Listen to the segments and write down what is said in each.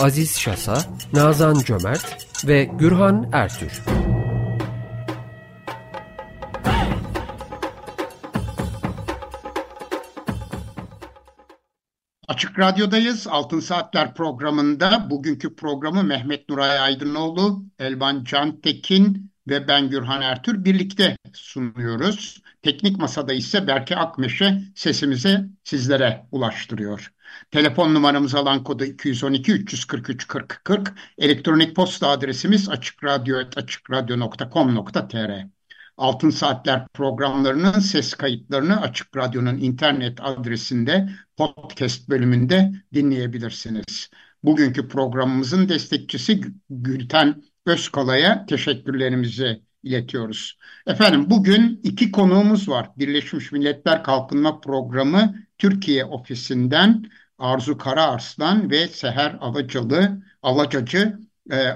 Aziz Şasa, Nazan Cömert ve Gürhan Ertür. Açık Radyo'dayız. Altın Saatler programında bugünkü programı Mehmet Nuray Aydınoğlu, Elvan Cantekin ve ben Gürhan Ertür birlikte sunuyoruz. Teknik masada ise Berke Akmeş'e sesimizi sizlere ulaştırıyor. Telefon numaramız alan kodu 212 343 40 40. Elektronik posta adresimiz açıkradyo@açıkradyo.com.tr. Altın Saatler programlarının ses kayıtlarını Açık Radyo'nun internet adresinde podcast bölümünde dinleyebilirsiniz. Bugünkü programımızın destekçisi Gülten Özkala'ya teşekkürlerimizi iletiyoruz. Efendim, bugün iki konuğumuz var. Birleşmiş Milletler Kalkınma Programı Türkiye ofisinden Arzu Karaarslan ve Seher Alacacı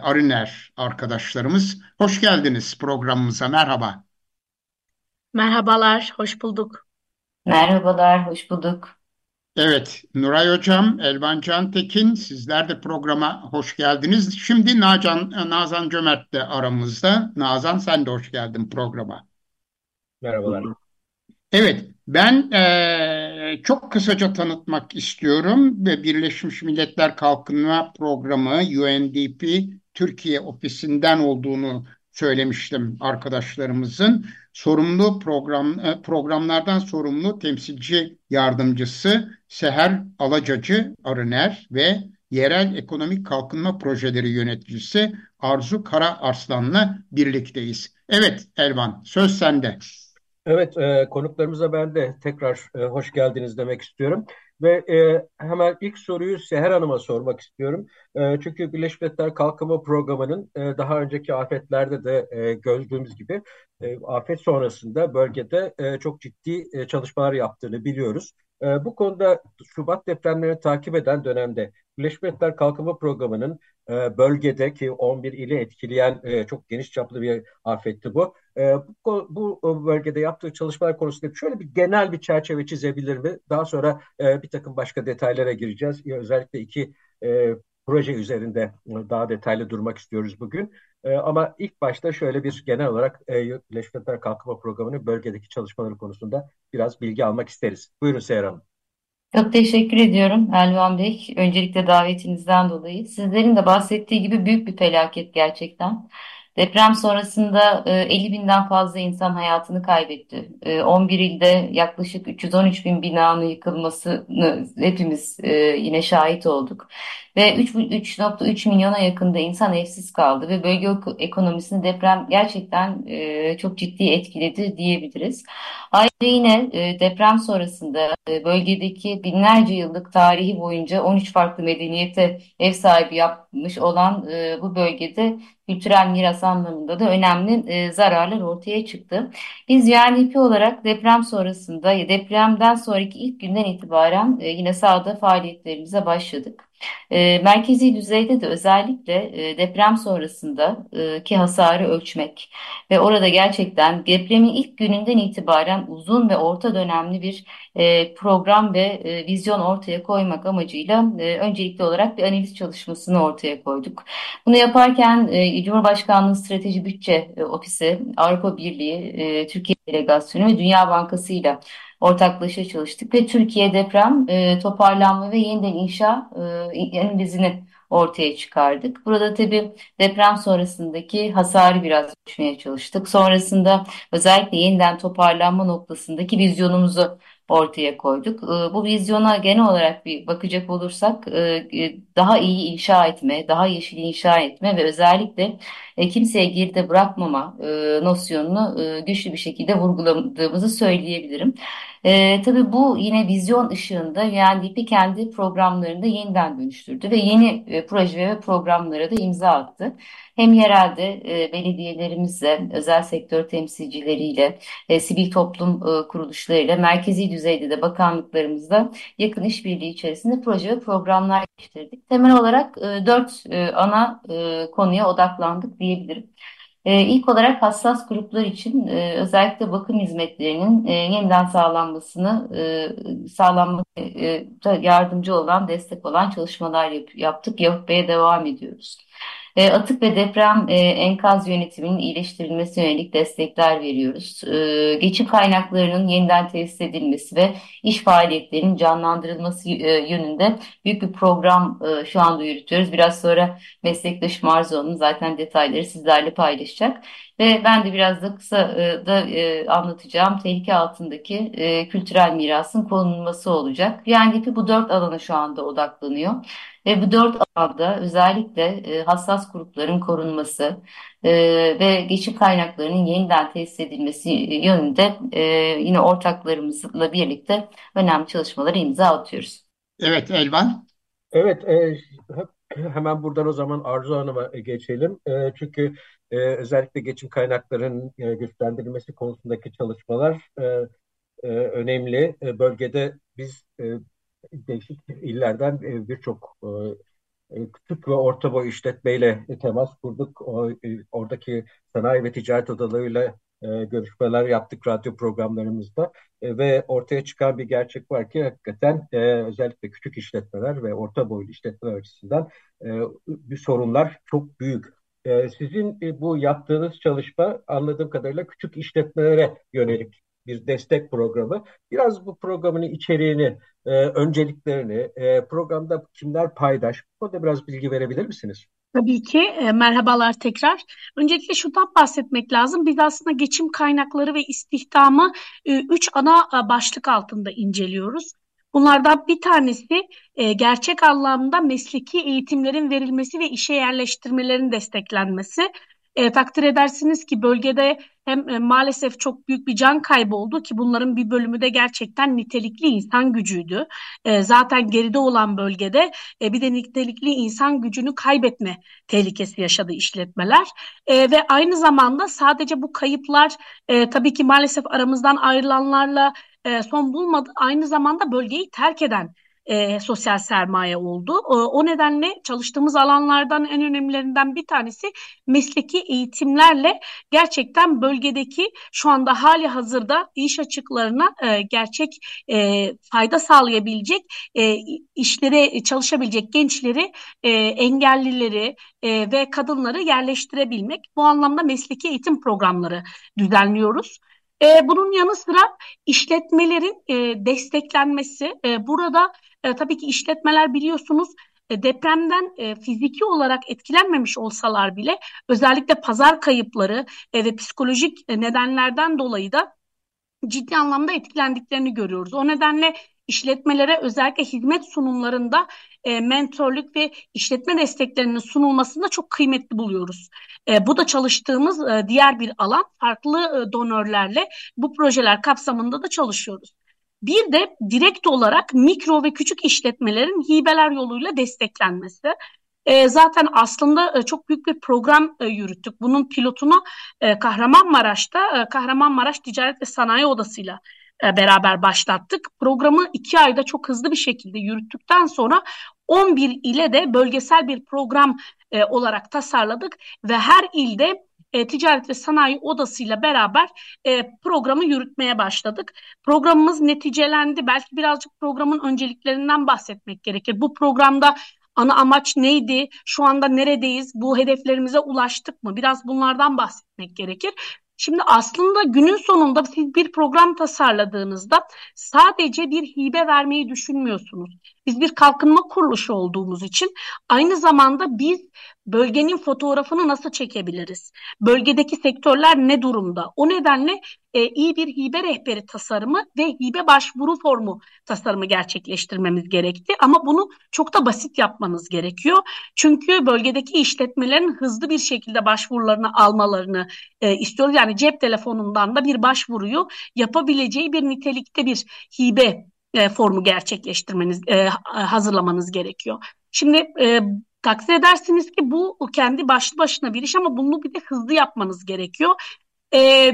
Arıner arkadaşlarımız. Hoş geldiniz programımıza. Merhaba. Merhabalar, hoş bulduk. Merhabalar, hoş bulduk. Evet, Nuray Hocam, Elvan Cantekin, sizler de programa hoş geldiniz. Şimdi Nazan Cömert de aramızda. Nazan, sen de hoş geldin programa. Merhabalar. Evet, ben çok kısaca tanıtmak istiyorum. Birleşmiş Milletler Kalkınma Programı, UNDP, Türkiye ofisinden olduğunu söylemiştim arkadaşlarımızın. Sorumlu programlardan sorumlu temsilci yardımcısı Seher Alacacı Arıner ve yerel ekonomik kalkınma projeleri yöneticisi Arzu Karaarslan'la birlikteyiz. Evet Elvan, söz sende. Evet, konuklarımıza ben de tekrar hoş geldiniz demek istiyorum. Ve hemen ilk soruyu Seher Hanım'a sormak istiyorum. Çünkü Birleşmiş Milletler Kalkınma Programı'nın daha önceki afetlerde de gördüğümüz gibi afet sonrasında bölgede çok ciddi çalışmalar yaptığını biliyoruz. Bu konuda Şubat depremlerini takip eden dönemde Birleşmiş Milletler Kalkınma Programı'nın bölgedeki 11 ili etkileyen çok geniş çaplı bir afetti bu. Bu bölgede yaptığı çalışmalar konusunda şöyle bir genel bir çerçeve çizebilir mi? Daha sonra bir takım başka detaylara gireceğiz. Özellikle iki proje üzerinde daha detaylı durmak istiyoruz bugün. Ama ilk başta şöyle bir genel olarak Birleşmiş Milletler Kalkınma Programı'nın bölgedeki çalışmaları konusunda biraz bilgi almak isteriz. Buyurun Seher Hanım. Çok teşekkür ediyorum Elvan Bey. Öncelikle davetinizden dolayı. Sizlerin de bahsettiği gibi büyük bir felaket gerçekten. Deprem sonrasında 50 binden fazla insan hayatını kaybetti. 11 ilde yaklaşık 313 bin binanın yıkılmasını hepimiz yine şahit olduk. Ve 3.3 milyona yakında insan evsiz kaldı ve bölge ekonomisini deprem gerçekten çok ciddi etkiledi diyebiliriz. Ayrıca yine deprem sonrasında bölgedeki binlerce yıllık tarihi boyunca 13 farklı medeniyete ev sahibi yapmış olan bu bölgede kültürel miras anlamında da önemli zararlar ortaya çıktı. Biz UNDP olarak deprem sonrasında, depremden sonraki ilk günden itibaren yine sahada faaliyetlerimize başladık. Merkezi düzeyde de özellikle deprem sonrasındaki hasarı ölçmek ve orada gerçekten depremin ilk gününden itibaren uzun ve orta dönemli bir program ve vizyon ortaya koymak amacıyla öncelikli olarak bir analiz çalışmasını ortaya koyduk. Bunu yaparken Cumhurbaşkanlığı Strateji Bütçe Ofisi, Avrupa Birliği, Türkiye Delegasyonu ve Dünya Bankası ile ortaklaşa çalıştık ve Türkiye deprem toparlanma ve yeniden inşa analizini ortaya çıkardık. Burada tabii deprem sonrasındaki hasarı biraz ölçmeye çalıştık. Sonrasında özellikle yeniden toparlanma noktasındaki vizyonumuzu ortaya koyduk. Bu vizyona genel olarak bir bakacak olursak daha iyi inşa etme, daha yeşil inşa etme ve özellikle kimseye geride bırakmama nosyonunu güçlü bir şekilde vurguladığımızı söyleyebilirim. Tabii bu yine vizyon ışığında UNDP kendi programlarını yeniden dönüştürdü ve yeni proje ve programlara da imza attı. Hem yerelde belediyelerimizle, özel sektör temsilcileriyle, sivil toplum kuruluşlarıyla, merkezi düzeyde de bakanlıklarımızla yakın işbirliği içerisinde proje ve programlar geliştirdik. Temel olarak 4 ana konuya odaklandık diyebilirim. İlk olarak hassas gruplar için özellikle bakım hizmetlerinin yeniden sağlanmasına yardımcı olan, destek olan çalışmalar yaptık. Yapmaya devam ediyoruz. Atık ve deprem enkaz yönetiminin iyileştirilmesine yönelik destekler veriyoruz. Geçim kaynaklarının yeniden tesis edilmesi ve iş faaliyetlerinin canlandırılması yönünde büyük bir program şu anda yürütüyoruz. Biraz sonra meslektaşım Arzu Hanım zaten detayları sizlerle paylaşacak. Ve ben de biraz da kısa da anlatacağım tehlike altındaki kültürel mirasın korunması olacak. UNDP bu 4 alana şu anda odaklanıyor. Ve bu 4 alanda özellikle hassas grupların korunması ve geçim kaynaklarının yeniden tesis edilmesi yönünde yine ortaklarımızla birlikte önemli çalışmalara imza atıyoruz. Evet Elvan. Evet, hemen buradan o zaman Arzu Hanım'a geçelim. Çünkü özellikle geçim kaynaklarının güçlendirilmesi konusundaki çalışmalar önemli. Bölgede biz değişik illerden birçok küçük ve orta boy işletmeyle temas kurduk. Oradaki sanayi ve ticaret odalarıyla görüşmeler yaptık radyo programlarımızda ve ortaya çıkan bir gerçek var ki hakikaten özellikle küçük işletmeler ve orta boylu işletmeler açısından bir sorunlar çok büyük. Sizin bu yaptığınız çalışma anladığım kadarıyla küçük işletmelere yönelik bir destek programı. Biraz bu programın içeriğini, önceliklerini, programda kimler paydaş, o da biraz bilgi verebilir misiniz? Tabii ki. Merhabalar tekrar. Öncelikle şundan bahsetmek lazım. Biz aslında geçim kaynakları ve istihdamı 3 ana başlık altında inceliyoruz. Bunlardan bir tanesi gerçek anlamda mesleki eğitimlerin verilmesi ve işe yerleştirmelerin desteklenmesi. Takdir edersiniz ki bölgede hem maalesef çok büyük bir can kaybı oldu ki bunların bir bölümü de gerçekten nitelikli insan gücüydü. Zaten geride olan bölgede bir de nitelikli insan gücünü kaybetme tehlikesi yaşadı işletmeler. Ve aynı zamanda sadece bu kayıplar tabii ki maalesef aramızdan ayrılanlarla son bulmadı. Aynı zamanda bölgeyi terk eden sosyal sermaye oldu. O nedenle çalıştığımız alanlardan en önemlilerinden bir tanesi mesleki eğitimlerle gerçekten bölgedeki şu anda hali hazırda iş açıklarına gerçek fayda sağlayabilecek işlere çalışabilecek gençleri, engellileri ve kadınları yerleştirebilmek. Bu anlamda mesleki eğitim programları düzenliyoruz. Bunun yanı sıra işletmelerin desteklenmesi. Burada tabii ki işletmeler biliyorsunuz depremden fiziki olarak etkilenmemiş olsalar bile özellikle pazar kayıpları ve psikolojik nedenlerden dolayı da ciddi anlamda etkilendiklerini görüyoruz. O nedenle işletmelere özellikle hizmet sunumlarında mentorluk ve işletme desteklerinin sunulmasında çok kıymetli buluyoruz. Bu da çalıştığımız diğer bir alan. Farklı donörlerle bu projeler kapsamında da çalışıyoruz. Bir de direkt olarak mikro ve küçük işletmelerin hibeler yoluyla desteklenmesi. Zaten aslında çok büyük bir program yürüttük. Bunun pilotunu Kahramanmaraş'ta Kahramanmaraş Ticaret ve Sanayi Odası'yla beraber başlattık. Programı 2 ayda çok hızlı bir şekilde yürüttükten sonra 11 ile de bölgesel bir program olarak tasarladık ve her ilde Ticaret ve Sanayi Odası'yla beraber programı yürütmeye başladık. Programımız neticelendi. Belki birazcık programın önceliklerinden bahsetmek gerekir. Bu programda ana amaç neydi? Şu anda neredeyiz? Bu hedeflerimize ulaştık mı? Biraz bunlardan bahsetmek gerekir. Şimdi aslında günün sonunda siz bir program tasarladığınızda sadece bir hibe vermeyi düşünmüyorsunuz. Biz bir kalkınma kuruluşu olduğumuz için aynı zamanda biz bölgenin fotoğrafını nasıl çekebiliriz? Bölgedeki sektörler ne durumda? O nedenle iyi bir hibe rehberi tasarımı ve hibe başvuru formu tasarımı gerçekleştirmemiz gerekti. Ama bunu çok da basit yapmanız gerekiyor. Çünkü bölgedeki işletmelerin hızlı bir şekilde başvurularını almalarını istiyoruz. Yani cep telefonundan da bir başvuruyu yapabileceği bir nitelikte bir hibe formu gerçekleştirmeniz, hazırlamanız gerekiyor. Şimdi takdir edersiniz ki bu kendi başlı başına bir iş ama bunu bir de hızlı yapmanız gerekiyor.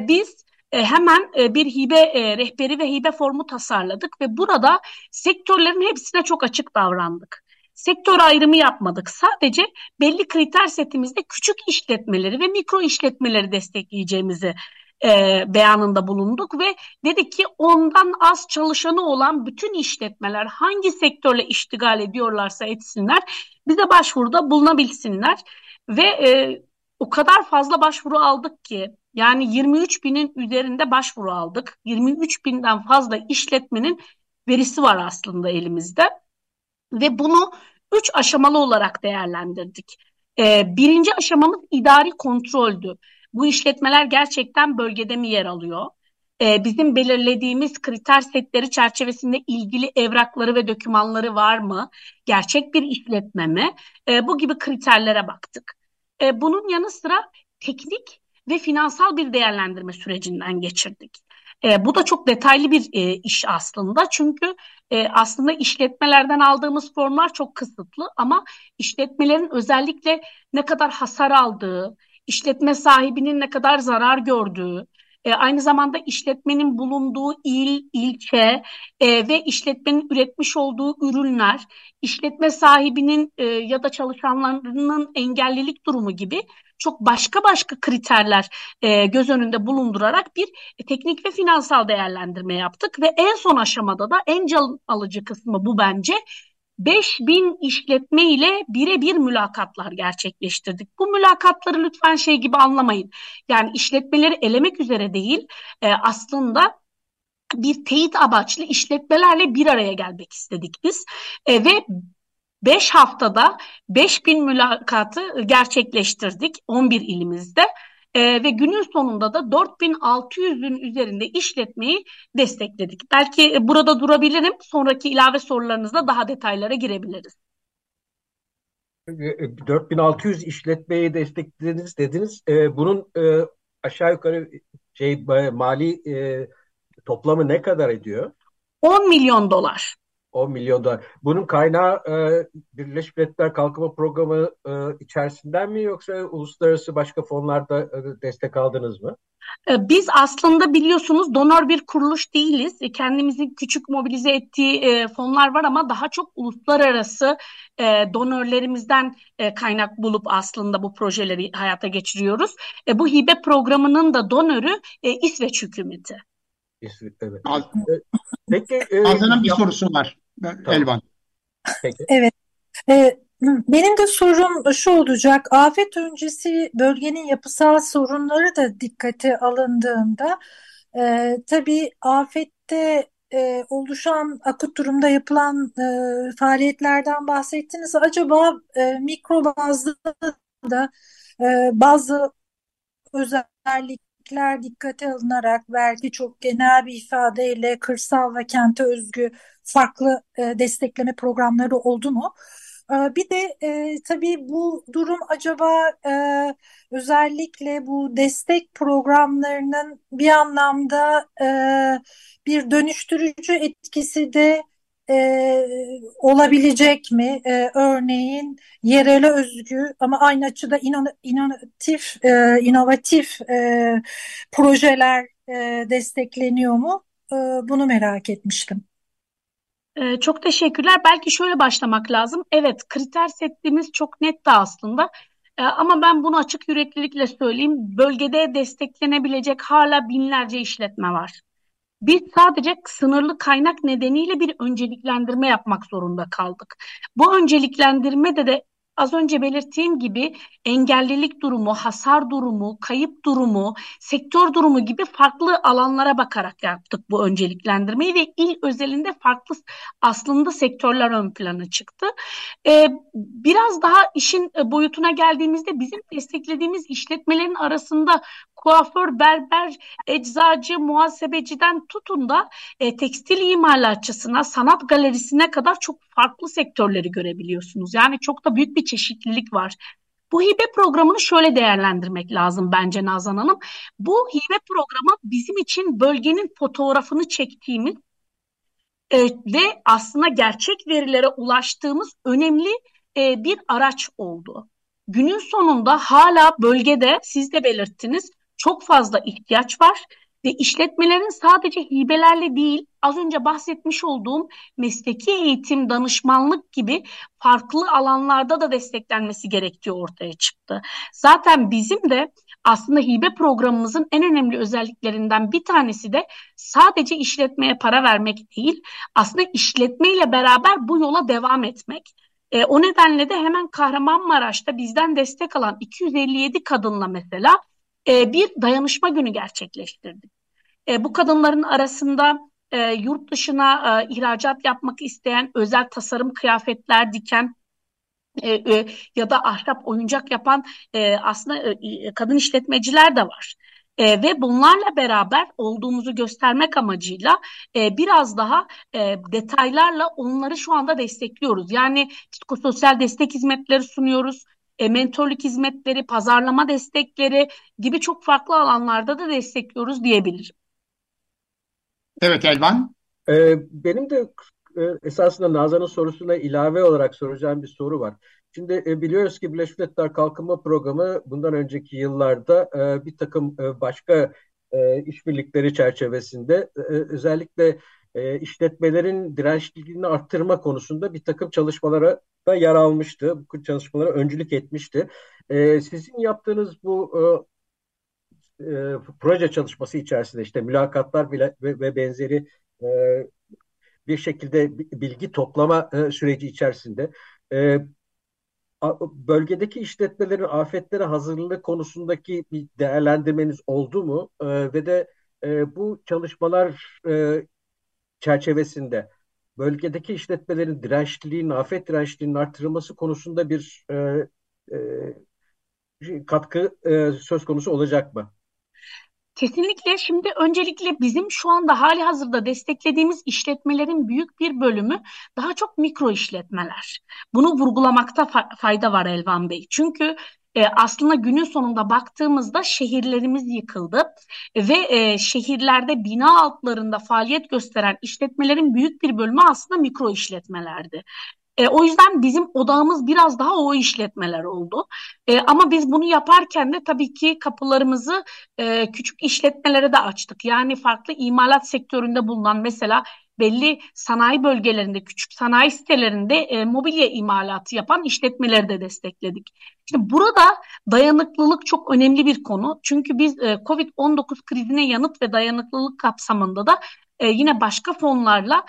Biz hemen bir hibe rehberi ve hibe formu tasarladık ve burada sektörlerin hepsine çok açık davrandık. Sektör ayrımı yapmadık. Sadece belli kriter setimizde küçük işletmeleri ve mikro işletmeleri destekleyeceğimizi beyanında bulunduk ve dedik ki ondan az çalışanı olan bütün işletmeler hangi sektörle iştigal ediyorlarsa etsinler, bize başvuruda bulunabilsinler ve o kadar fazla başvuru aldık ki yani 23 binin üzerinde başvuru aldık. 23 binden fazla işletmenin verisi var aslında elimizde ve bunu 3 aşamalı olarak değerlendirdik. Birinci aşamamız idari kontroldü. Bu işletmeler gerçekten bölgede mi yer alıyor? Bizim belirlediğimiz kriter setleri çerçevesinde ilgili evrakları ve dokümanları var mı? Gerçek bir işletme mi? Bu gibi kriterlere baktık. Bunun yanı sıra teknik ve finansal bir değerlendirme sürecinden geçirdik. Bu da çok detaylı bir iş aslında. Çünkü aslında işletmelerden aldığımız formlar çok kısıtlı ama işletmelerin özellikle ne kadar hasar aldığı, işletme sahibinin ne kadar zarar gördüğü, aynı zamanda işletmenin bulunduğu il, ilçe ve işletmenin üretmiş olduğu ürünler, işletme sahibinin ya da çalışanlarının engellilik durumu gibi çok başka kriterler göz önünde bulundurarak bir teknik ve finansal değerlendirme yaptık. Ve en son aşamada da en can alıcı kısmı bu bence. 5.000 işletme ile birebir mülakatlar gerçekleştirdik. Bu mülakatları lütfen şey gibi anlamayın. Yani işletmeleri elemek üzere değil, aslında bir teyit amaçlı işletmelerle bir araya gelmek istedik biz. Ve 5 haftada 5.000 mülakatı gerçekleştirdik 11 ilimizde. Ve günün sonunda da 4.600'ün üzerinde işletmeyi destekledik. Belki burada durabilirim. Sonraki ilave sorularınızda daha detaylara girebiliriz. 4.600 işletmeyi desteklediniz dediniz. Bunun aşağı yukarı mali toplamı ne kadar ediyor? $10 milyon. $10 milyon. Bunun kaynağı Birleşmiş Milletler Kalkınma Programı içerisinden mi yoksa uluslararası başka fonlarda destek aldınız mı? Biz aslında biliyorsunuz donör bir kuruluş değiliz. Kendimizi küçük mobilize ettiği fonlar var ama daha çok uluslararası donörlerimizden kaynak bulup aslında bu projeleri hayata geçiriyoruz. Bu hibe programının da donörü İsveç hükümeti. Evet. Peki, Azan'ın bir sorusu var. Tamam. Elvan. Peki. Evet. Benim de sorum şu olacak. Afet öncesi bölgenin yapısal sorunları da dikkate alındığında tabii afette oluşan akut durumda yapılan faaliyetlerden bahsettiniz. Acaba mikro bazlı da bazı özellik dikkate alınarak belki çok genel bir ifadeyle kırsal ve kente özgü farklı destekleme programları oldu mu? Bir de tabii bu durum acaba özellikle bu destek programlarının bir anlamda bir dönüştürücü etkisi de olabilecek mi? Örneğin yerele özgü ama aynı açıda inovatif projeler destekleniyor mu? Bunu merak etmiştim. Çok teşekkürler. Belki şöyle başlamak lazım. Evet, kriter setimiz çok netti aslında. Ama ben bunu açık yüreklilikle söyleyeyim. Bölgede desteklenebilecek hala binlerce işletme var. Biz sadece sınırlı kaynak nedeniyle bir önceliklendirme yapmak zorunda kaldık. Bu önceliklendirme de Az önce belirttiğim gibi engellilik durumu, hasar durumu, kayıp durumu, sektör durumu gibi farklı alanlara bakarak yaptık bu önceliklendirmeyi ve il özelinde farklı aslında sektörler ön plana çıktı. Biraz daha işin boyutuna geldiğimizde bizim desteklediğimiz işletmelerin arasında kuaför, berber, eczacı, muhasebeciden tutun da tekstil imalatçısına, sanat galerisine kadar çok farklı sektörleri görebiliyorsunuz. Yani çok da büyük bir çeşitlilik var. Bu hibe programını şöyle değerlendirmek lazım bence Nazan Hanım. Bu hibe programı bizim için bölgenin fotoğrafını çektiğimiz ve aslında gerçek verilere ulaştığımız önemli bir araç oldu. Günün sonunda hala bölgede, siz de belirttiniz, çok fazla ihtiyaç var ve işletmelerin sadece hibelerle değil, az önce bahsetmiş olduğum mesleki eğitim, danışmanlık gibi farklı alanlarda da desteklenmesi gerektiği ortaya çıktı. Zaten bizim de aslında hibe programımızın en önemli özelliklerinden bir tanesi de sadece işletmeye para vermek değil, aslında işletmeyle beraber bu yola devam etmek. O nedenle de hemen Kahramanmaraş'ta bizden destek alan 257 kadınla mesela bir dayanışma günü gerçekleştirdik. Bu kadınların arasında yurt dışına ihracat yapmak isteyen, özel tasarım kıyafetler diken ya da ahşap oyuncak yapan aslında kadın işletmeciler de var. Ve bunlarla beraber olduğumuzu göstermek amacıyla biraz daha detaylarla onları şu anda destekliyoruz. Yani psikososyal destek hizmetleri sunuyoruz, mentorluk hizmetleri, pazarlama destekleri gibi çok farklı alanlarda da destekliyoruz diyebilirim. Evet Elvan. Benim de esasında Nazan'ın sorusuna ilave olarak soracağım bir soru var. Şimdi biliyoruz ki Birleşmiş Milletler Kalkınma Programı bundan önceki yıllarda bir takım başka işbirlikleri çerçevesinde özellikle işletmelerin dirençliliğini arttırma konusunda bir takım çalışmalara da yer almıştı. Bu çalışmalara öncülük etmişti. Sizin yaptığınız bu proje çalışması içerisinde işte mülakatlar bile ve benzeri bir şekilde bilgi toplama süreci içerisinde bölgedeki işletmelerin afetlere hazırlığı konusundaki bir değerlendirmeniz oldu mu? Ve de bu çalışmalar çerçevesinde bölgedeki işletmelerin dirençliliğinin, afet dirençliliğinin artırılması konusunda bir katkı söz konusu olacak mı? Kesinlikle. Şimdi öncelikle bizim şu anda hali hazırda desteklediğimiz işletmelerin büyük bir bölümü daha çok mikro işletmeler. Bunu vurgulamakta fayda var Elvan Bey. Çünkü aslında günün sonunda baktığımızda şehirlerimiz yıkıldı ve şehirlerde bina altlarında faaliyet gösteren işletmelerin büyük bir bölümü aslında mikro işletmelerdi. O yüzden bizim odağımız biraz daha o işletmeler oldu. Ama biz bunu yaparken de tabii ki kapılarımızı küçük işletmelere de açtık. Yani farklı imalat sektöründe bulunan mesela belli sanayi bölgelerinde, küçük sanayi sitelerinde mobilya imalatı yapan işletmeleri de destekledik. Şimdi burada dayanıklılık çok önemli bir konu. Çünkü biz COVID-19 krizine yanıt ve dayanıklılık kapsamında da yine başka fonlarla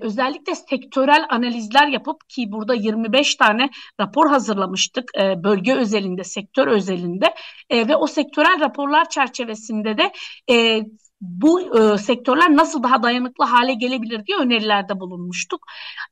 özellikle sektörel analizler yapıp ki burada 25 tane rapor hazırlamıştık bölge özelinde, sektör özelinde ve o sektörel raporlar çerçevesinde de bu sektörler nasıl daha dayanıklı hale gelebilir diye önerilerde bulunmuştuk.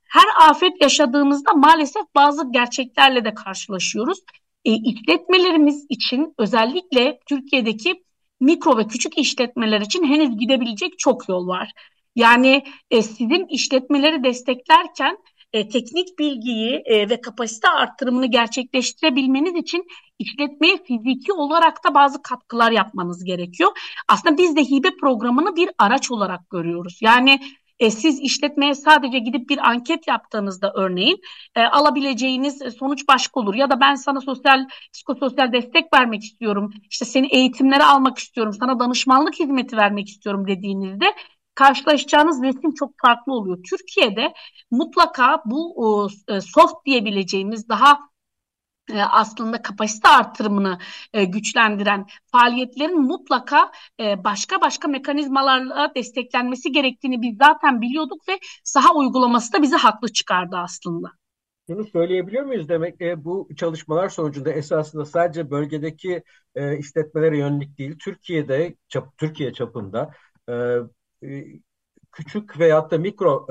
Her afet yaşadığımızda maalesef bazı gerçeklerle de karşılaşıyoruz. İşletmelerimiz için özellikle Türkiye'deki mikro ve küçük işletmeler için henüz gidebilecek çok yol var. Yani sizin işletmeleri desteklerken teknik bilgiyi ve kapasite artırımını gerçekleştirebilmeniz için işletmeye fiziki olarak da bazı katkılar yapmanız gerekiyor. Aslında biz de hibe programını bir araç olarak görüyoruz. Yani siz işletmeye sadece gidip bir anket yaptığınızda örneğin alabileceğiniz sonuç başka olur. Ya da ben sana psikososyal destek vermek istiyorum, işte seni eğitimlere almak istiyorum, sana danışmanlık hizmeti vermek istiyorum dediğinizde karşılaşacağınız resim çok farklı oluyor. Türkiye'de mutlaka bu soft diyebileceğimiz daha aslında kapasite artırımını güçlendiren faaliyetlerin mutlaka başka mekanizmalarla desteklenmesi gerektiğini biz zaten biliyorduk ve saha uygulaması da bizi haklı çıkardı aslında. Şunu söyleyebiliyor muyuz? Demek bu çalışmalar sonucunda esasında sadece bölgedeki işletmelere yönelik değil, Türkiye çapında küçük veyahut da mikro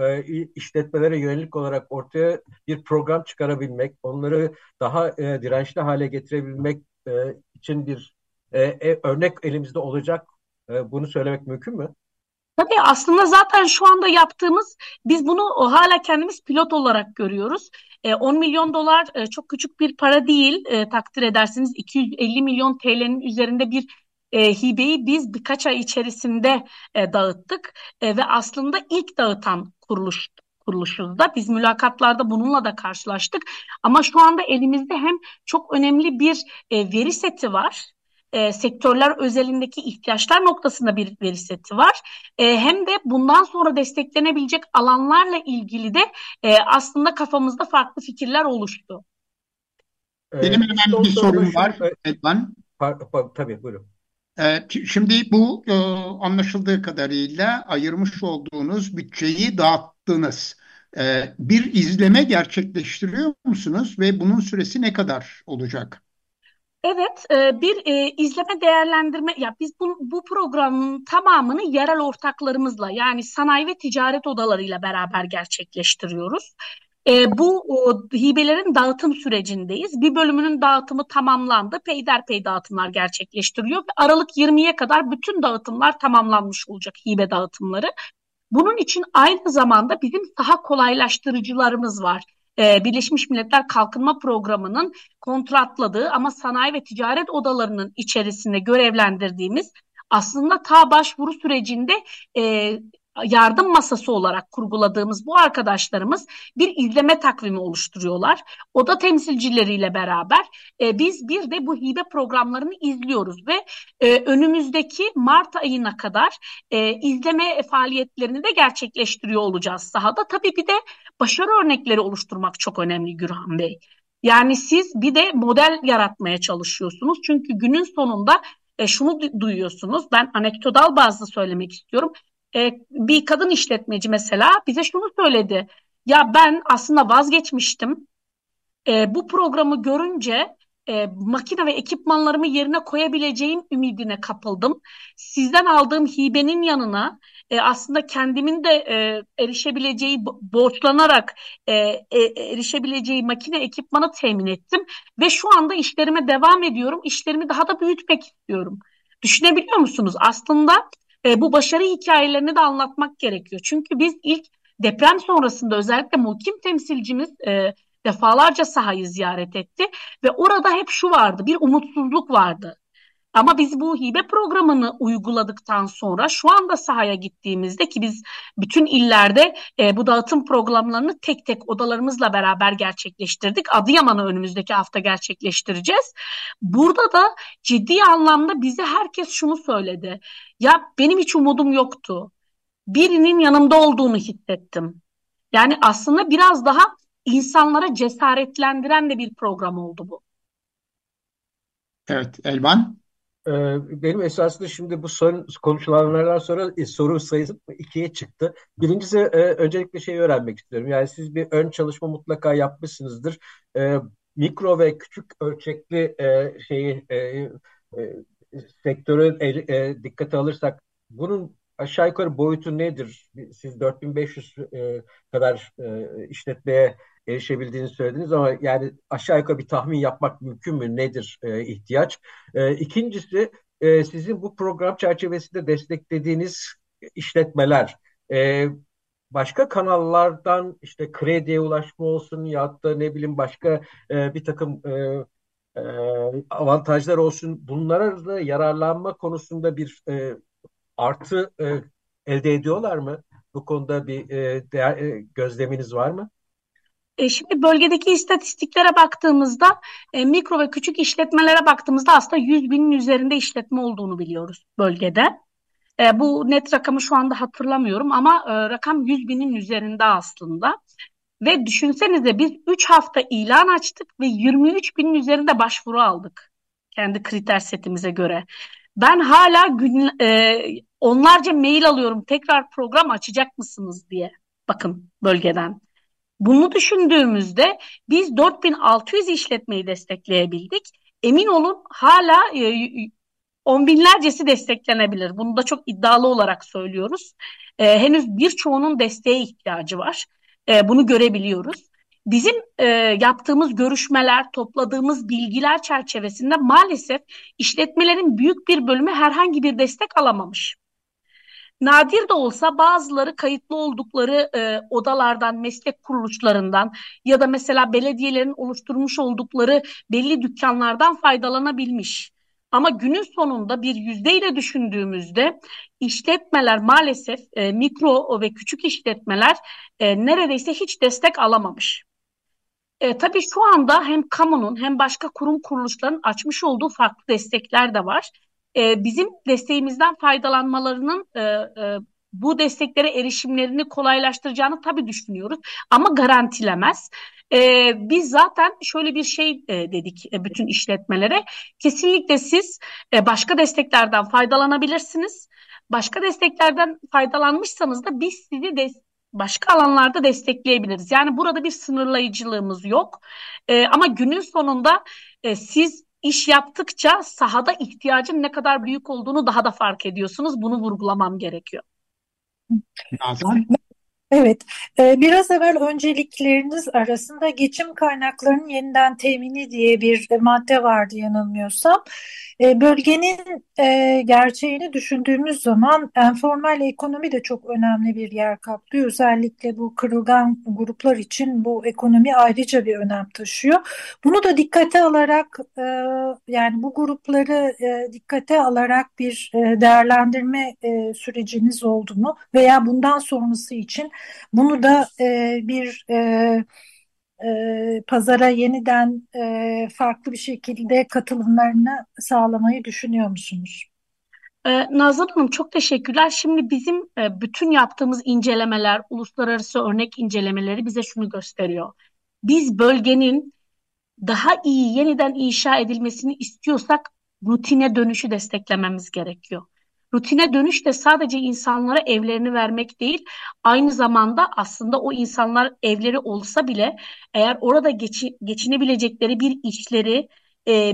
işletmelere yönelik olarak ortaya bir program çıkarabilmek, onları daha dirençli hale getirebilmek için bir örnek elimizde olacak. Bunu söylemek mümkün mü? Tabii aslında zaten şu anda yaptığımız, biz bunu hala kendimiz pilot olarak görüyoruz. 10 milyon dolar çok küçük bir para değil, takdir edersiniz. 250 milyon TL'nin üzerinde bir hibeyi biz birkaç ay içerisinde dağıttık ve aslında ilk dağıtan kuruluşuz da. Biz mülakatlarda bununla da karşılaştık ama şu anda elimizde hem çok önemli bir veri seti var. Sektörler özelindeki ihtiyaçlar noktasında bir veri seti var. Hem de bundan sonra desteklenebilecek alanlarla ilgili de aslında kafamızda farklı fikirler oluştu. Benim hemen bir sorum var. Elvan. Tabii buyurun. Şimdi bu anlaşıldığı kadarıyla ayırmış olduğunuz bütçeyi dağıttınız. Bir izleme gerçekleştiriyor musunuz ve bunun süresi ne kadar olacak? Evet, bir izleme değerlendirme, ya biz bu programın tamamını yerel ortaklarımızla, yani sanayi ve ticaret odalarıyla beraber gerçekleştiriyoruz. Bu hibelerin dağıtım sürecindeyiz. Bir bölümünün dağıtımı tamamlandı. Peyderpey dağıtımlar gerçekleştiriliyor. Aralık 20'ye kadar bütün dağıtımlar tamamlanmış olacak, hibe dağıtımları. Bunun için aynı zamanda bizim daha kolaylaştırıcılarımız var. Birleşmiş Milletler Kalkınma Programı'nın kontratladığı ama sanayi ve ticaret odalarının içerisinde görevlendirdiğimiz, aslında ta başvuru sürecinde yardım masası olarak kurguladığımız bu arkadaşlarımız bir izleme takvimi oluşturuyorlar. Oda temsilcileriyle beraber biz bir de bu hibe programlarını izliyoruz ve önümüzdeki Mart ayına kadar izleme faaliyetlerini de gerçekleştiriyor olacağız sahada. Tabii bir de başarı örnekleri oluşturmak çok önemli Gürhan Bey. Yani siz bir de model yaratmaya çalışıyorsunuz. Çünkü günün sonunda şunu duyuyorsunuz. Ben anekdotal bazlı söylemek istiyorum. Bir kadın işletmeci mesela bize şunu söyledi. Ya ben aslında vazgeçmiştim. Bu programı görünce makine ve ekipmanlarımı yerine koyabileceğim ümidine kapıldım. Sizden aldığım hibenin yanına aslında kendimin de erişebileceği, borçlanarak erişebileceği makine ekipmanı temin ettim. Ve şu anda işlerime devam ediyorum. İşlerimi daha da büyütmek istiyorum. Düşünebiliyor musunuz? Aslında bu başarı hikayelerini de anlatmak gerekiyor. Çünkü biz ilk deprem sonrasında özellikle muhkim temsilcimiz defalarca sahayı ziyaret etti. Ve orada hep şu vardı, bir umutsuzluk vardı. Ama biz bu hibe programını uyguladıktan sonra şu anda sahaya gittiğimizde, ki biz bütün illerde bu dağıtım programlarını tek tek odalarımızla beraber gerçekleştirdik. Adıyaman'ı önümüzdeki hafta gerçekleştireceğiz. Burada da ciddi anlamda bize herkes şunu söyledi. Ya benim hiç umudum yoktu. Birinin yanımda olduğunu hissettim. Yani aslında biraz daha insanlara cesaretlendiren de bir program oldu bu. Evet, Elvan. Benim esasında şimdi bu konuşulanlardan sonra soru sayısı 2'ye çıktı. Birincisi öncelikle şeyi öğrenmek istiyorum. Yani siz bir ön çalışma mutlaka yapmışsınızdır. Mikro ve küçük ölçekli sektörü dikkate alırsak bunun aşağı yukarı boyutu nedir? Siz 4500 kadar işletmeye erişebildiğini söylediniz ama yani aşağı yukarı bir tahmin yapmak mümkün mü? Nedir ihtiyaç? İkincisi sizin bu program çerçevesinde desteklediğiniz işletmeler başka kanallardan işte krediye ulaşma olsun ya da ne bileyim başka bir takım avantajlar olsun, bunlara da yararlanma konusunda bir artı elde ediyorlar mı? Bu konuda bir gözleminiz var mı? Şimdi bölgedeki istatistiklere baktığımızda, mikro ve küçük işletmelere baktığımızda aslında 100.000'in üzerinde işletme olduğunu biliyoruz bölgede. Bu net rakamı şu anda hatırlamıyorum ama rakam 100.000'in üzerinde aslında. Ve düşünsenize biz 3 hafta ilan açtık ve 23.000'in üzerinde başvuru aldık kendi kriter setimize göre. Ben hala onlarca mail alıyorum, tekrar program açacak mısınız diye, bakın bölgeden. Bunu düşündüğümüzde biz 4600 işletmeyi destekleyebildik. Emin olun hala on binlercesi desteklenebilir. Bunu da çok iddialı olarak söylüyoruz. Henüz birçoğunun desteğe ihtiyacı var. Bunu görebiliyoruz. Bizim yaptığımız görüşmeler, topladığımız bilgiler çerçevesinde maalesef işletmelerin büyük bir bölümü herhangi bir destek alamamış. Nadir de olsa bazıları kayıtlı oldukları odalardan, meslek kuruluşlarından ya da mesela belediyelerin oluşturmuş oldukları belli dükkanlardan faydalanabilmiş. Ama günün sonunda bir yüzdeyle düşündüğümüzde işletmeler maalesef mikro ve küçük işletmeler neredeyse hiç destek alamamış. Tabii şu anda hem kamunun hem başka kurum kuruluşların açmış olduğu farklı destekler de var. Bizim desteğimizden faydalanmalarının bu desteklere erişimlerini kolaylaştıracağını tabii düşünüyoruz ama garantilemez. Biz zaten şöyle bir şey dedik bütün işletmelere. Kesinlikle siz başka desteklerden faydalanabilirsiniz. Başka desteklerden faydalanmışsanız da biz sizi başka alanlarda destekleyebiliriz. Yani burada bir sınırlayıcılığımız yok. Ama günün sonunda siz iş yaptıkça sahada ihtiyacın ne kadar büyük olduğunu daha da fark ediyorsunuz. Bunu vurgulamam gerekiyor. Nazan? Evet, biraz evvel öncelikleriniz arasında geçim kaynaklarının yeniden temini diye bir madde vardı yanılmıyorsam. Bölgenin gerçeğini düşündüğümüz zaman enformal ekonomi de çok önemli bir yer kaplıyor. Özellikle bu kırılgan gruplar için bu ekonomi ayrıca bir önem taşıyor. Bunu da dikkate alarak yani bu grupları dikkate alarak bir değerlendirme süreciniz oldu mu? Veya bundan sonrası için bunu da bir pazara yeniden farklı bir şekilde katılımlarını sağlamayı düşünüyor musunuz? Nazan Hanım çok teşekkürler. Şimdi bizim bütün yaptığımız incelemeler, uluslararası örnek incelemeleri bize şunu gösteriyor. Biz bölgenin daha iyi yeniden inşa edilmesini istiyorsak rutine dönüşü desteklememiz gerekiyor. Rutine dönüş de sadece insanlara evlerini vermek değil, aynı zamanda aslında o insanlar evleri olsa bile eğer orada geçinebilecekleri bir işleri,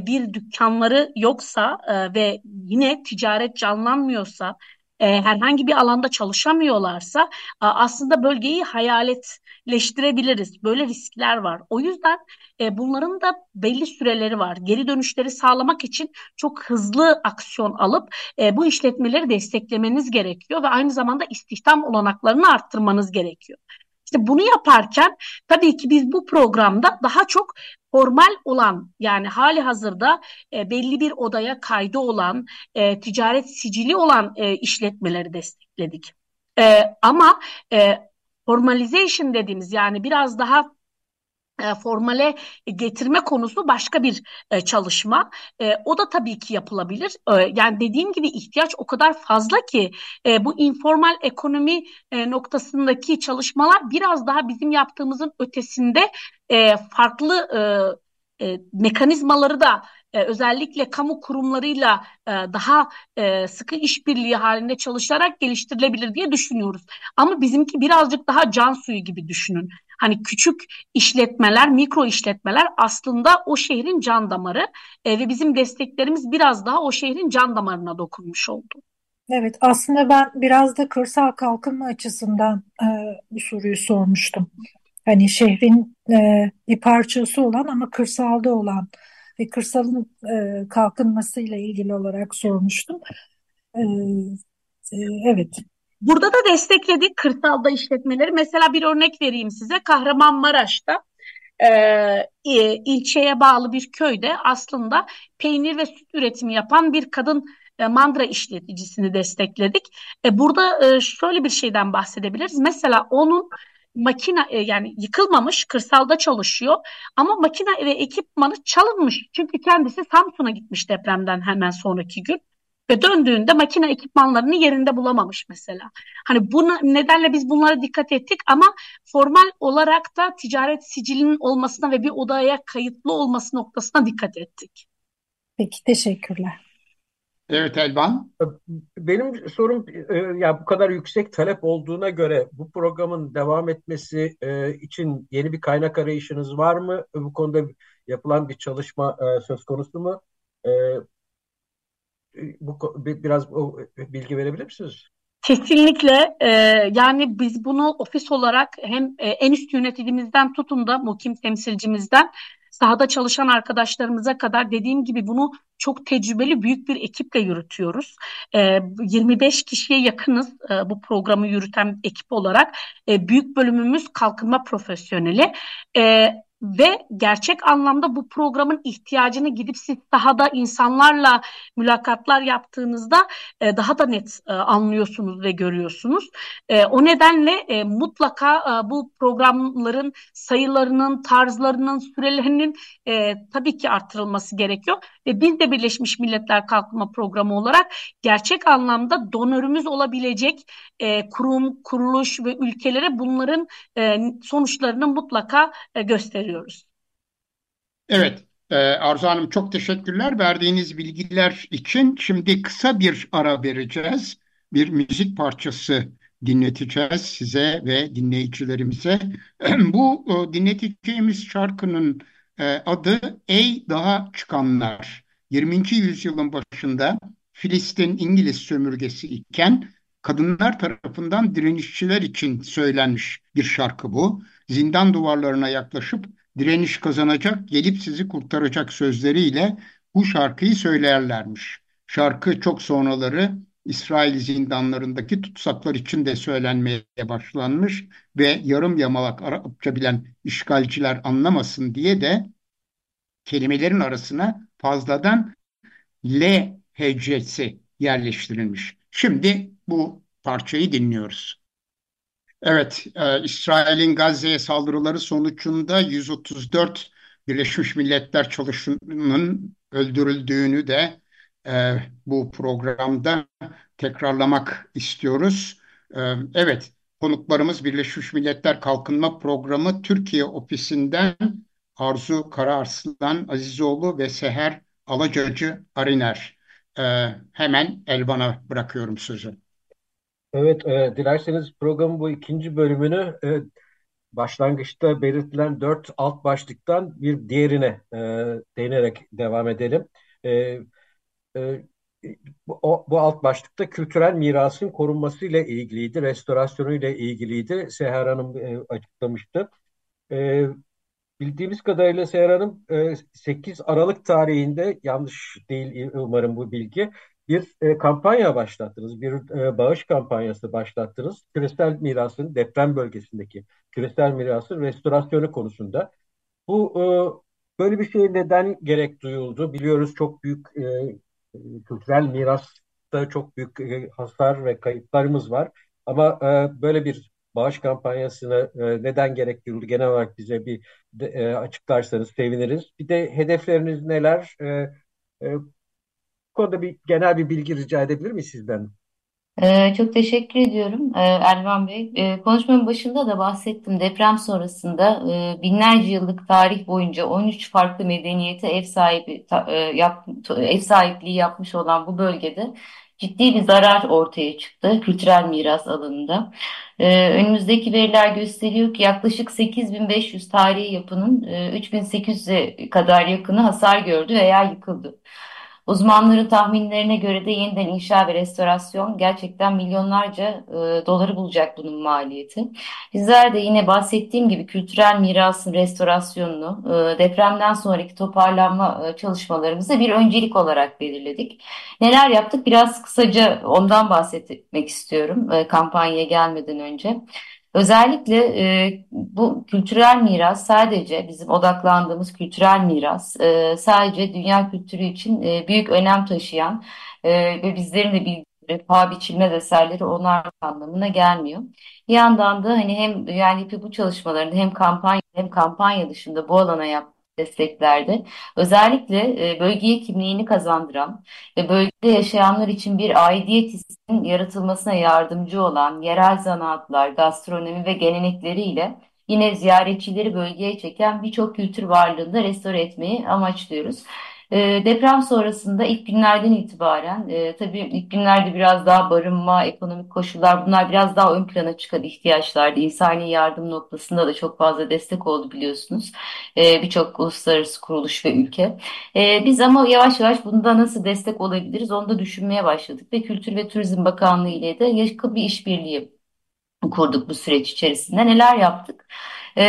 bir dükkanları yoksa ve yine ticaret canlanmıyorsa, herhangi bir alanda çalışamıyorlarsa aslında bölgeyi hayaletleştirebiliriz. Böyle riskler var. O yüzden bunların da belli süreleri var. Geri dönüşleri sağlamak için çok hızlı aksiyon alıp bu işletmeleri desteklemeniz gerekiyor ve aynı zamanda istihdam olanaklarını arttırmanız gerekiyor. İşte bunu yaparken tabii ki biz bu programda daha çok formal olan yani hali hazırda belli bir odaya kaydı olan ticaret sicili olan işletmeleri destekledik. Ama formalization dediğimiz yani biraz daha formale getirme konusu başka bir çalışma. O da tabii ki yapılabilir. Yani dediğim gibi ihtiyaç o kadar fazla ki bu informal ekonomi noktasındaki çalışmalar biraz daha bizim yaptığımızın ötesinde farklı mekanizmaları da özellikle kamu kurumlarıyla daha sıkı işbirliği halinde çalışarak geliştirilebilir diye düşünüyoruz. Ama bizimki birazcık daha can suyu gibi düşünün. Hani küçük işletmeler, mikro işletmeler aslında o şehrin can damarı ve bizim desteklerimiz biraz daha o şehrin can damarına dokunmuş oldu. Evet, aslında ben biraz da kırsal kalkınma açısından bu soruyu sormuştum. Hani şehrin bir parçası olan ama kırsalda olan ve kırsalın kalkınmasıyla ilgili olarak sormuştum. Evet. Burada da destekledik kırsalda işletmeleri. Mesela bir örnek vereyim size. Kahramanmaraş'ta ilçeye bağlı bir köyde aslında peynir ve süt üretimi yapan bir kadın mandıra işleticisini destekledik. Burada şöyle bir şeyden bahsedebiliriz. Mesela onun makina yani yıkılmamış, kırsalda çalışıyor ama makina ve ekipmanı çalınmış. Çünkü kendisi Samsun'a gitmiş depremden hemen sonraki gün. Ve döndüğünde makine ekipmanlarını yerinde bulamamış mesela. Hani bu nedenle biz bunlara dikkat ettik ama formal olarak da ticaret sicilinin olmasına ve bir odaya kayıtlı olması noktasına dikkat ettik. Peki, teşekkürler. Evet Elvan. Benim sorum ya bu kadar yüksek talep olduğuna göre bu programın devam etmesi için yeni bir kaynak arayışınız var mı? Bu konuda yapılan bir çalışma söz konusu mu? Biraz bilgi verebilir misiniz? Kesinlikle. Yani biz bunu ofis olarak hem en üst yöneticimizden tutun da muhkim temsilcimizden sahada çalışan arkadaşlarımıza kadar dediğim gibi bunu çok tecrübeli büyük bir ekiple yürütüyoruz. 25 kişiye yakınız bu programı yürüten ekip olarak. Büyük bölümümüz kalkınma profesyoneli. Ve gerçek anlamda bu programın ihtiyacını gidip siz daha da insanlarla mülakatlar yaptığınızda daha da net anlıyorsunuz ve görüyorsunuz. O nedenle mutlaka bu programların sayılarının, tarzlarının, sürelerinin tabii ki artırılması gerekiyor. Ve biz de Birleşmiş Milletler Kalkınma Programı olarak gerçek anlamda donörümüz olabilecek kurum, kuruluş ve ülkelere bunların sonuçlarını mutlaka gösteriyoruz. Evet, Arzu Hanım çok teşekkürler verdiğiniz bilgiler için. Şimdi kısa bir ara vereceğiz. Bir müzik parçası dinleteceğiz size ve dinleyicilerimize. Bu dinleteceğimiz şarkının adı Ey Daha Çıkanlar. 20. yüzyılın başında Filistin İngiliz sömürgesi iken kadınlar tarafından direnişçiler için söylenmiş bir şarkı bu. Zindan duvarlarına yaklaşıp direniş kazanacak, gelip sizi kurtaracak sözleriyle bu şarkıyı söylerlermiş. Şarkı çok sonraları İsrail zindanlarındaki tutsaklar için de söylenmeye başlanmış ve yarım yamalak Arapça bilen işgalciler anlamasın diye de kelimelerin arasına fazladan L hecesi yerleştirilmiş. Şimdi bu parçayı dinliyoruz. Evet, İsrail'in Gazze'ye saldırıları sonucunda 134 Birleşmiş Milletler çalışanının öldürüldüğünü de bu programda tekrarlamak istiyoruz. Evet, konuklarımız Birleşmiş Milletler Kalkınma Programı Türkiye Ofisi'nden Arzu Karaarslan Azizoğlu ve Seher Alacacı Arıner. Hemen Elvan'a bırakıyorum sözü. Evet, dilerseniz programın bu ikinci bölümünü başlangıçta belirtilen 4 alt başlıktan bir diğerine değinerek devam edelim. Bu alt başlıkta kültürel mirasın korunması ile ilgiliydi, restorasyonu ile ilgiliydi. Seher Hanım açıklamıştı. Bildiğimiz kadarıyla Seher Hanım 8 Aralık tarihinde, yanlış değil umarım bu bilgi, bir kampanya başlattınız, bir bağış kampanyası başlattınız. Küresel mirasın, deprem bölgesindeki küresel mirasın restorasyonu konusunda. Bu böyle bir şeye neden gerek duyuldu? Biliyoruz çok büyük kültürel mirasta çok büyük hasar ve kayıplarımız var. Ama böyle bir bağış kampanyasına neden gerek duyuldu? Genel olarak bize bir açıklarsanız seviniriz. Bir de hedefleriniz neler? Bu konuda genel bir bilgi rica edebilir miyim sizden? Çok teşekkür ediyorum Elvan Bey. Konuşmanın başında da bahsettim. Deprem sonrasında binlerce yıllık tarih boyunca 13 farklı medeniyete ev sahipliği yapmış olan bu bölgede ciddi bir zarar ortaya çıktı kültürel miras alanında. Önümüzdeki veriler gösteriyor ki yaklaşık 8500 tarihi yapının 3800'e kadar yakını hasar gördü veya yıkıldı. Uzmanların tahminlerine göre de yeniden inşa ve restorasyon gerçekten milyonlarca doları bulacak bunun maliyeti. Bizler de yine bahsettiğim gibi kültürel mirasın restorasyonunu depremden sonraki toparlanma çalışmalarımızı bir öncelik olarak belirledik. Neler yaptık? Biraz kısaca ondan bahsetmek istiyorum kampanyaya gelmeden önce. Özellikle bu kültürel miras sadece bizim odaklandığımız kültürel miras sadece dünya kültürü için büyük önem taşıyan ve bizlerin de bildiği paha biçilmez eserleri onar anlamına gelmiyor. Bir yandan da hani hem yani bu çalışmaların hem kampanya dışında bu alana desteklerde özellikle bölgeye kimliğini kazandıran ve bölgede yaşayanlar için bir aidiyet hissinin yaratılmasına yardımcı olan yerel zanaatlar, gastronomi ve gelenekleriyle yine ziyaretçileri bölgeye çeken birçok kültür varlığını da restore etmeyi amaçlıyoruz. Deprem sonrasında ilk günlerden itibaren, tabii ilk günlerde biraz daha barınma, ekonomik koşullar, bunlar biraz daha ön plana çıkan ihtiyaçlardı. İnsani yardım noktasında da çok fazla destek oldu biliyorsunuz. Birçok uluslararası kuruluş ve ülke. Biz ama yavaş yavaş bunda nasıl destek olabiliriz onu da düşünmeye başladık ve Kültür ve Turizm Bakanlığı ile de yakın bir işbirliği kurduk bu süreç içerisinde. Neler yaptık?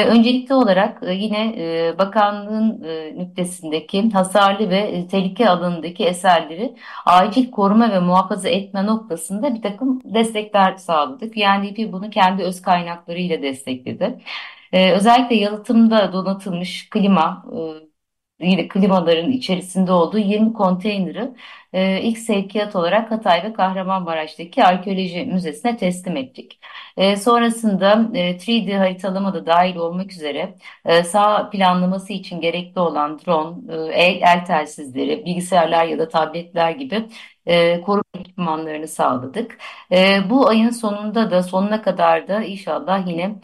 Öncelikli olarak yine bakanlığın nüktesindeki hasarlı ve tehlike alanındaki eserleri acil koruma ve muhafaza etme noktasında bir takım destekler sağladık. UNDP bunu kendi öz kaynaklarıyla destekledi. Özellikle yalıtımda donatılmış klimaların içerisinde olduğu 20 konteyneri ilk sevkiyat olarak Hatay ve Kahramanmaraş'taki Arkeoloji Müzesi'ne teslim ettik. Sonrasında 3D haritalama da dahil olmak üzere saha planlaması için gerekli olan drone, el telsizleri, bilgisayarlar ya da tabletler gibi koruma ekipmanlarını sağladık. Bu ayın sonunda da sonuna kadar da inşallah yine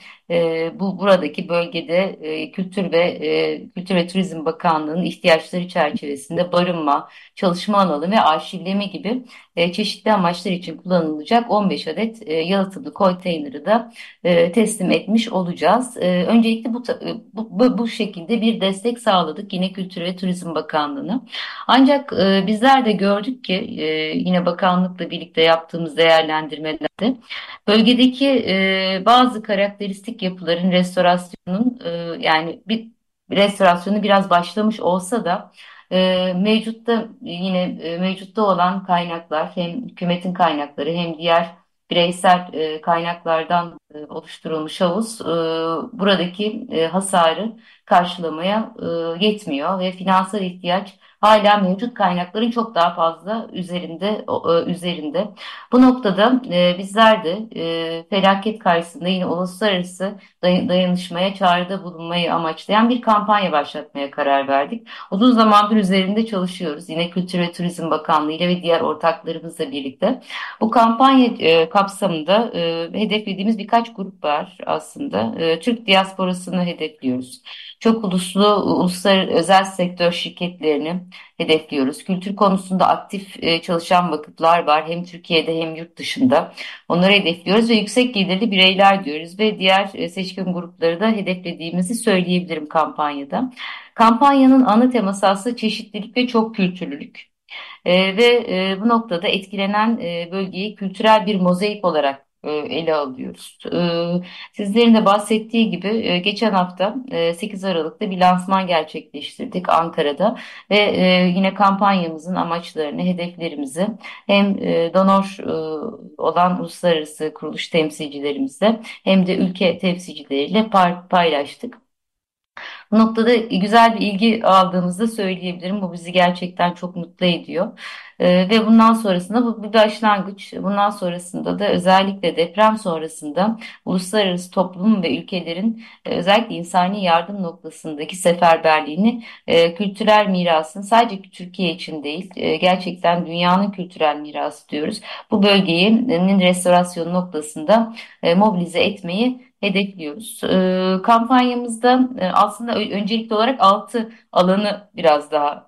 buradaki bölgede Kültür ve Turizm Bakanlığı'nın ihtiyaçları çerçevesinde barınma, çalışma alanı ve arşivleme gibi çeşitli amaçlar için kullanılacak 15 adet yalıtımlı konteynerı da teslim etmiş olacağız. Öncelikle bu şekilde bir destek sağladık yine Kültür ve Turizm Bakanlığı'na. Ancak bizler de gördük ki yine bakanlıkla birlikte yaptığımız değerlendirmelerde bölgedeki bazı karakteristik yapıların restorasyonu biraz başlamış olsa da mevcutta olan kaynaklar, hem hükümetin kaynakları hem diğer bireysel kaynaklardan oluşturulmuş havuz buradaki hasarı karşılamaya yetmiyor ve finansal ihtiyaç hala mevcut kaynakların çok daha fazla üzerinde. Bu noktada bizler de felaket karşısında yine uluslararası dayanışmaya, çağrıda bulunmayı amaçlayan bir kampanya başlatmaya karar verdik. Uzun zamandır üzerinde çalışıyoruz. Yine Kültür ve Turizm Bakanlığı ile ve diğer ortaklarımızla birlikte. Bu kampanya kapsamında hedeflediğimiz birkaç grup var aslında. Türk diasporasını hedefliyoruz. Çok uluslu uluslararası özel sektör şirketlerini hedefliyoruz. Kültür konusunda aktif çalışan vakıflar var. Hem Türkiye'de hem yurt dışında. Onları hedefliyoruz ve yüksek gelirli bireyler diyoruz ve diğer seçkin grupları da hedeflediğimizi söyleyebilirim kampanyada. Kampanyanın ana teması aslında çeşitlilik ve çok kültürlülük. Bu noktada etkilenen bölgeyi kültürel bir mozaik olarak ele alıyoruz. Sizlerin de bahsettiği gibi geçen hafta 8 Aralık'ta bir lansman gerçekleştirdik Ankara'da ve yine kampanyamızın amaçlarını, hedeflerimizi hem donör olan uluslararası kuruluş temsilcilerimizle hem de ülke temsilcileriyle paylaştık. Bu noktada güzel bir ilgi aldığımızı söyleyebilirim. Bu bizi gerçekten çok mutlu ediyor. Ve bundan sonrasında bu bir başlangıç. Bundan sonrasında da özellikle deprem sonrasında uluslararası toplum ve ülkelerin özellikle insani yardım noktasındaki seferberliğini, kültürel mirasını sadece Türkiye için değil, gerçekten dünyanın kültürel mirası diyoruz. Bu bölgenin restorasyon noktasında mobilize etmeyi hedefliyoruz. Kampanyamızda aslında öncelikli olarak 6 alanı biraz daha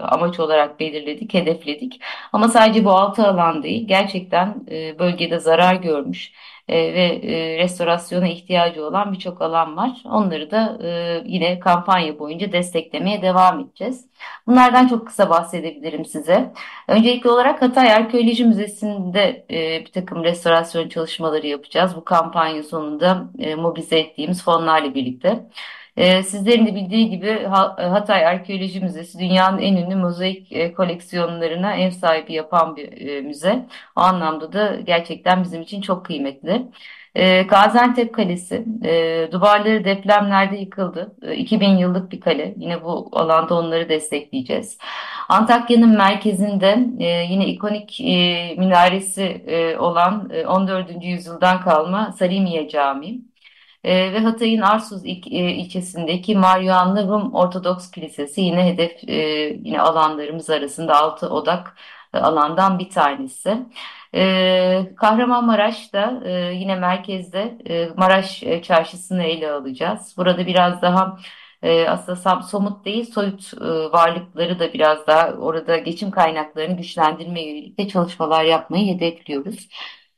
amaç olarak belirledik, hedefledik. Ama sadece bu 6 alan değil, gerçekten bölgede zarar görmüş ve restorasyona ihtiyacı olan birçok alan var. Onları da yine kampanya boyunca desteklemeye devam edeceğiz. Bunlardan çok kısa bahsedebilirim size. Öncelikli olarak Hatay Arkeoloji Müzesi'nde bir takım restorasyon çalışmaları yapacağız. Bu kampanya sonunda mobilize ettiğimiz fonlarla birlikte. Sizlerin de bildiği gibi Hatay Arkeoloji Müzesi dünyanın en ünlü mozaik koleksiyonlarına ev sahibi yapan bir müze. O anlamda da gerçekten bizim için çok kıymetli. Gaziantep Kalesi, duvarları depremlerde yıkıldı. 2000 yıllık bir kale. Yine bu alanda onları destekleyeceğiz. Antakya'nın merkezinde yine ikonik minaresi olan 14. yüzyıldan kalma Selimiye Camii. Ve Hatay'ın Arsuz ilçesindeki Mariamlı Rum Ortodoks Kilisesi yine yine alanlarımız arasında 6 odak alandan bir tanesi. Kahramanmaraş'ta yine merkezde Maraş Çarşısı'nı ele alacağız. Burada biraz daha aslında somut değil, soyut varlıkları da biraz daha orada geçim kaynaklarını güçlendirmeye yönelik de çalışmalar yapmayı hedefliyoruz.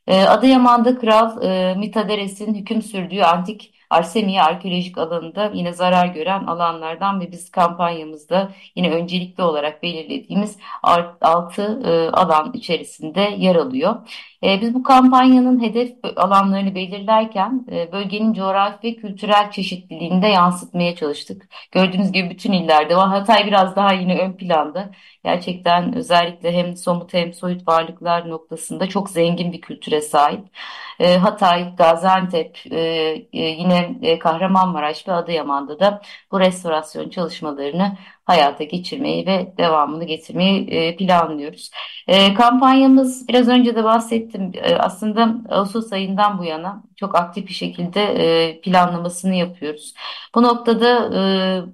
Adıyaman'da Kral Mitaderes'in hüküm sürdüğü Antik Arsemiye arkeolojik alanında yine zarar gören alanlardan ve biz kampanyamızda yine öncelikli olarak belirlediğimiz 6 alan içerisinde yer alıyor. Biz bu kampanyanın hedef alanlarını belirlerken bölgenin coğrafi ve kültürel çeşitliliğini de yansıtmaya çalıştık. Gördüğünüz gibi bütün illerde var. Hatay biraz daha yine ön planda. Gerçekten özellikle hem somut hem soyut varlıklar noktasında çok zengin bir kültüre sahip. Hatay, Gaziantep, yine Kahramanmaraş ve Adıyaman'da da bu restorasyon çalışmalarını hayata geçirmeyi ve devamını getirmeyi planlıyoruz. Kampanyamız biraz önce de bahsettim. Aslında Ağustos ayından bu yana çok aktif bir şekilde planlamasını yapıyoruz. Bu noktada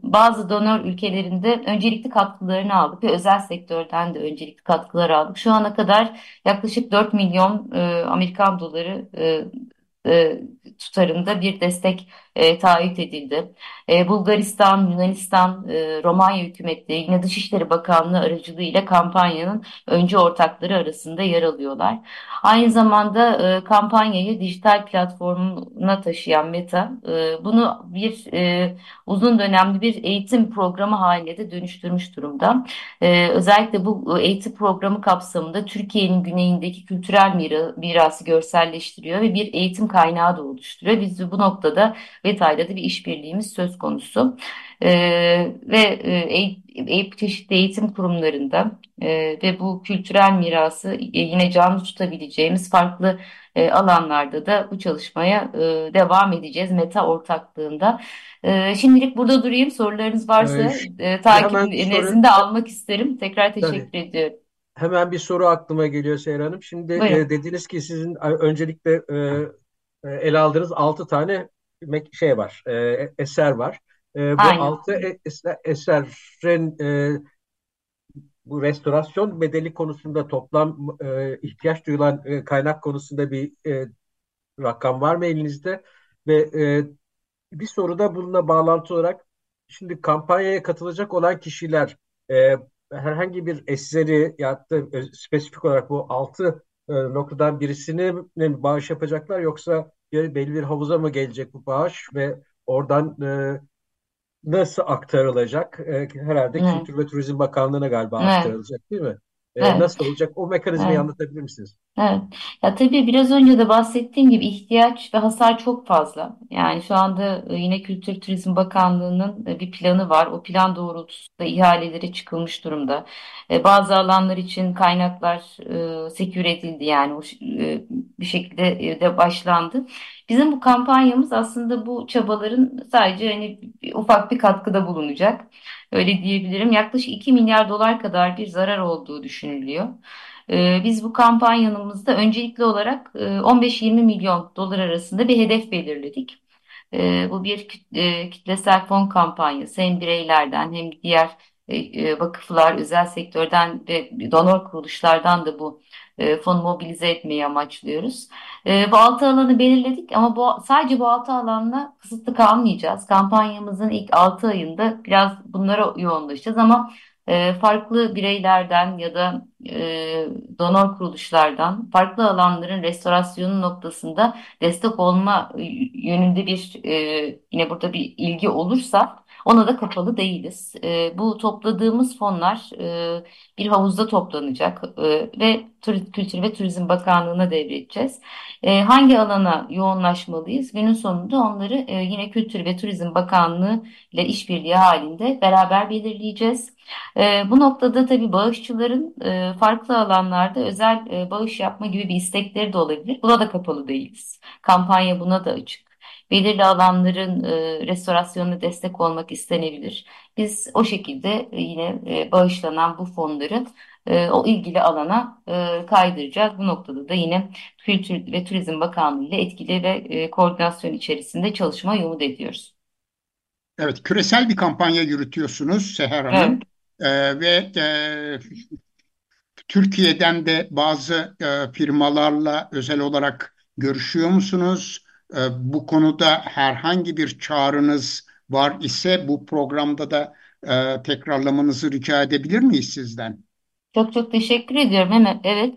bazı donör ülkelerinde öncelikli katkılarını aldık ve özel sektörden de öncelikli katkılar aldık. Şu ana kadar yaklaşık 4 milyon Amerikan doları tutarında bir destek taahhüt edildi. Bulgaristan, Yunanistan, Romanya hükümetleri yine Dışişleri Bakanlığı aracılığıyla kampanyanın öncü ortakları arasında yer alıyorlar. Aynı zamanda kampanyayı dijital platformuna taşıyan Meta bunu bir uzun dönemli bir eğitim programı haline de dönüştürmüş durumda. Özellikle bu eğitim programı kapsamında Türkiye'nin güneyindeki kültürel mirası görselleştiriyor ve bir eğitim kaynağı da oluşturuyor. Biz de bu noktada Detaylı da bir işbirliğimiz söz konusu ve çeşitli eğitim kurumlarında ve bu kültürel mirası yine canlı tutabileceğimiz farklı alanlarda da bu çalışmaya devam edeceğiz Meta ortaklığında. Şimdilik burada durayım. Sorularınız varsa takip nezdinde almak isterim. Tekrar teşekkür ediyorum. Hemen bir soru aklıma geliyor Seher Hanım. Şimdi dediniz ki sizin öncelikle ele aldığınız 6 tane var, eser var. Bu aynen. 6 eserin bu restorasyon bedeli konusunda toplam ihtiyaç duyulan kaynak konusunda bir rakam var mı elinizde? Ve bir soru da bununla bağlantı olarak, şimdi kampanyaya katılacak olan kişiler herhangi bir eseri ya da spesifik olarak bu 6 noktadan birisini bağış yapacaklar, yoksa belli bir havuza mı gelecek bu bağış ve oradan nasıl aktarılacak? Herhalde Kültür ve Turizm Bakanlığı'na galiba aktarılacak, değil mi? Nasıl olacak? O mekanizmayı anlatabilir misiniz? Evet. Ya tabii biraz önce de bahsettiğim gibi ihtiyaç ve hasar çok fazla. Yani şu anda yine Kültür Turizm Bakanlığı'nın bir planı var. O plan doğrultusunda ihalelere çıkılmış durumda. Bazı alanlar için kaynaklar sekür edildi, yani bir şekilde de başlandı. Bizim bu kampanyamız aslında bu çabaların sadece hani ufak bir katkıda bulunacak. Öyle diyebilirim. Yaklaşık 2 milyar dolar kadar bir zarar olduğu düşünülüyor. Biz bu kampanyamızda öncelikli olarak 15-20 milyon dolar arasında bir hedef belirledik. Bu bir kitlesel fon kampanyası, hem bireylerden hem diğer vakıflar, özel sektörden ve donör kuruluşlardan da bu fonu mobilize etmeyi amaçlıyoruz. Bu 6 alanı belirledik ama sadece bu 6 alanla kısıtlı kalmayacağız. Kampanyamızın ilk 6 ayında biraz bunlara yoğunlaşacağız ama farklı bireylerden ya da donör kuruluşlardan farklı alanların restorasyonu noktasında destek olma yönünde bir yine burada bir ilgi olursa ona da kapalı değiliz. Bu topladığımız fonlar bir havuzda toplanacak ve Kültür ve Turizm Bakanlığı'na devredeceğiz. Hangi alana yoğunlaşmalıyız? Günün sonunda onları yine Kültür ve Turizm Bakanlığı ile işbirliği halinde beraber belirleyeceğiz. Bu noktada tabii bağışçıların farklı alanlarda özel bağış yapma gibi bir istekleri de olabilir. Buna da kapalı değiliz. Kampanya buna da açık. Belirli alanların restorasyonuna destek olmak istenebilir. Biz o şekilde yine bağışlanan bu fonları o ilgili alana kaydıracağız. Bu noktada da yine Kültür ve Turizm Bakanlığı ile etkili ve koordinasyon içerisinde çalışma umut ediyoruz. Evet, küresel bir kampanya yürütüyorsunuz Seher Hanım. Evet. Ve Türkiye'den de bazı firmalarla özel olarak görüşüyor musunuz? Bu konuda herhangi bir çağrınız var ise bu programda da tekrarlamanızı rica edebilir miyiz sizden? Çok çok teşekkür ediyorum.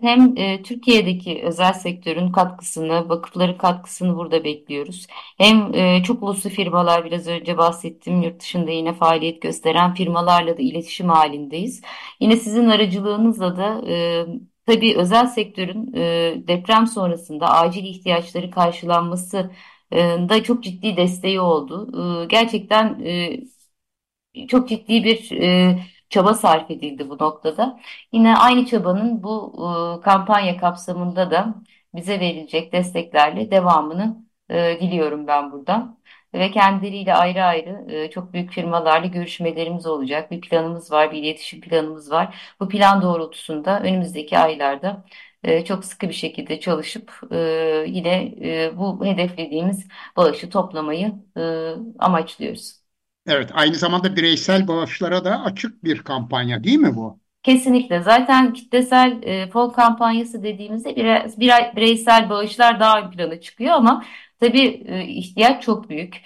Hem Türkiye'deki özel sektörün katkısını, vakıfların katkısını burada bekliyoruz. Hem çok uluslu firmalar, biraz önce bahsettim, yurt dışında yine faaliyet gösteren firmalarla da iletişim halindeyiz. Yine sizin aracılığınızla da tabii özel sektörün deprem sonrasında acil ihtiyaçları karşılanması da çok ciddi desteği oldu. Gerçekten çok ciddi bir çaba sarf edildi bu noktada. Yine aynı çabanın bu kampanya kapsamında da bize verilecek desteklerle devamını diliyorum ben buradan. Ve kendileriyle ayrı ayrı çok büyük firmalarla görüşmelerimiz olacak. Bir planımız var, bir iletişim planımız var. Bu plan doğrultusunda önümüzdeki aylarda çok sıkı bir şekilde çalışıp yine bu hedeflediğimiz bağışı toplamayı amaçlıyoruz. Evet, aynı zamanda bireysel bağışlara da açık bir kampanya değil mi bu? Kesinlikle. Zaten kitlesel fon kampanyası dediğimizde bireysel bağışlar daha ön plana çıkıyor ama tabii ihtiyaç çok büyük.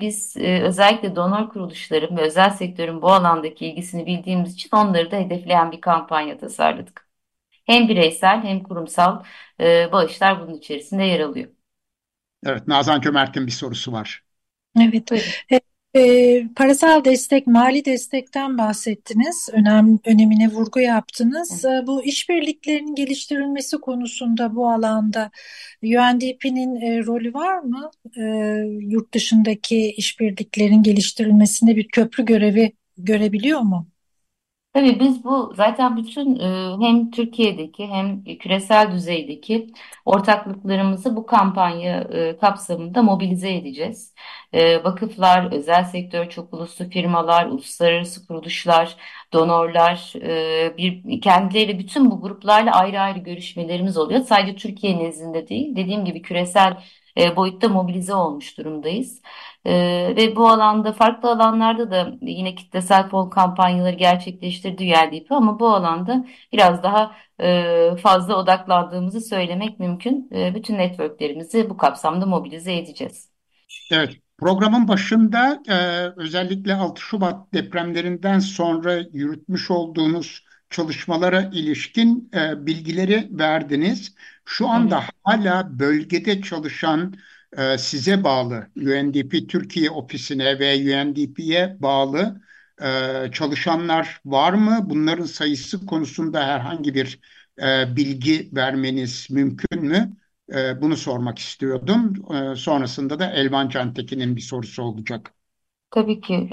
Biz özellikle donör kuruluşların ve özel sektörün bu alandaki ilgisini bildiğimiz için onları da hedefleyen bir kampanya tasarladık. Hem bireysel hem kurumsal bağışlar bunun içerisinde yer alıyor. Evet, Nazan Cömert'in bir sorusu var. Evet, buyurun. Parasal destek, mali destekten bahsettiniz. Önemine vurgu yaptınız. Bu işbirliklerinin geliştirilmesi konusunda bu alanda UNDP'nin rolü var mı? Yurt dışındaki işbirliklerin geliştirilmesinde bir köprü görevi görebiliyor mu? Tabii biz bu zaten bütün hem Türkiye'deki hem küresel düzeydeki ortaklıklarımızı bu kampanya kapsamında mobilize edeceğiz. Vakıflar, özel sektör, çok uluslu firmalar, uluslararası kuruluşlar, donörler, kendileriyle bütün bu gruplarla ayrı ayrı görüşmelerimiz oluyor. Sadece Türkiye nezdinde değil, dediğim gibi küresel boyutta mobilize olmuş durumdayız. Ve bu alanda, farklı alanlarda da yine kitlesel fon kampanyaları gerçekleştirdi UNDP ama bu alanda biraz daha fazla odaklandığımızı söylemek mümkün. Bütün networklerimizi bu kapsamda mobilize edeceğiz. Evet, programın başında özellikle 6 Şubat depremlerinden sonra yürütmüş olduğunuz çalışmalara ilişkin bilgileri verdiniz. Şu anda hala bölgede çalışan size bağlı UNDP Türkiye ofisine ve UNDP'ye bağlı çalışanlar var mı? Bunların sayısı konusunda herhangi bir bilgi vermeniz mümkün mü? Bunu sormak istiyordum. Sonrasında da Elvan Cantekin'in bir sorusu olacak. Tabii ki.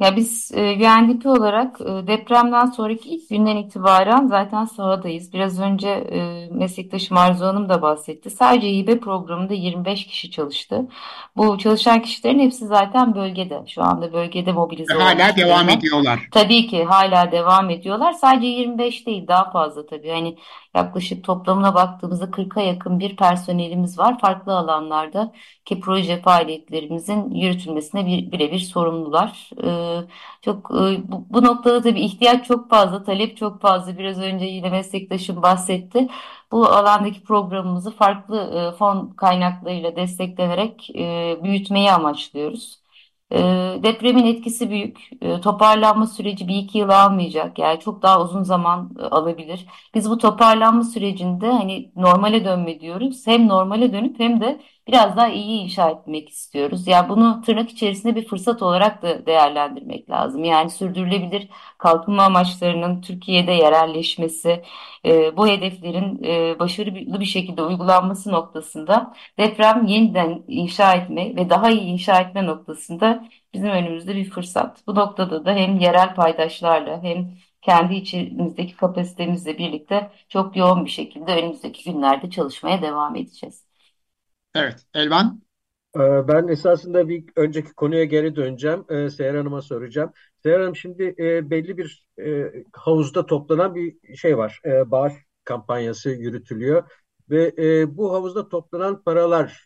Ya biz UNDP olarak depremden sonraki ilk günden itibaren zaten sahadayız. Biraz önce meslektaşım Arzu Hanım da bahsetti. Sadece hibe programında 25 kişi çalıştı. Bu çalışan kişilerin hepsi zaten bölgede. Şu anda bölgede mobilize olmuş. Hala devam ediyorlar. Tabii ki hala devam ediyorlar. Sadece 25 değil, daha fazla tabii. Hani yaklaşık toplamına baktığımızda 40'a yakın bir personelimiz var. Farklı alanlarda ki proje faaliyetlerimizin yürütülmesine birebir sorumlular. Çok bu noktada tabii ihtiyaç çok fazla, talep çok fazla. Biraz önce yine meslektaşım bahsetti. Bu alandaki programımızı farklı fon kaynaklarıyla desteklenerek büyütmeyi amaçlıyoruz. Depremin etkisi büyük. Toparlanma süreci 1-2 yıl almayacak. Yani çok daha uzun zaman alabilir. Biz bu toparlanma sürecinde hani normale dönme diyoruz. Hem normale dönüp hem de biraz daha iyi inşa etmek istiyoruz. Yani bunu tırnak içerisinde bir fırsat olarak da değerlendirmek lazım. Yani sürdürülebilir kalkınma amaçlarının Türkiye'de yerelleşmesi, bu hedeflerin başarılı bir şekilde uygulanması noktasında deprem yeniden inşa etme ve daha iyi inşa etme noktasında bizim önümüzde bir fırsat. Bu noktada da hem yerel paydaşlarla hem kendi içimizdeki kapasitemizle birlikte çok yoğun bir şekilde önümüzdeki günlerde çalışmaya devam edeceğiz. Evet, Elvan? Ben esasında bir önceki konuya geri döneceğim. Seher Hanım'a soracağım. Seher Hanım, şimdi belli bir havuzda toplanan bir şey var. Bağış kampanyası yürütülüyor. Ve bu havuzda toplanan paralar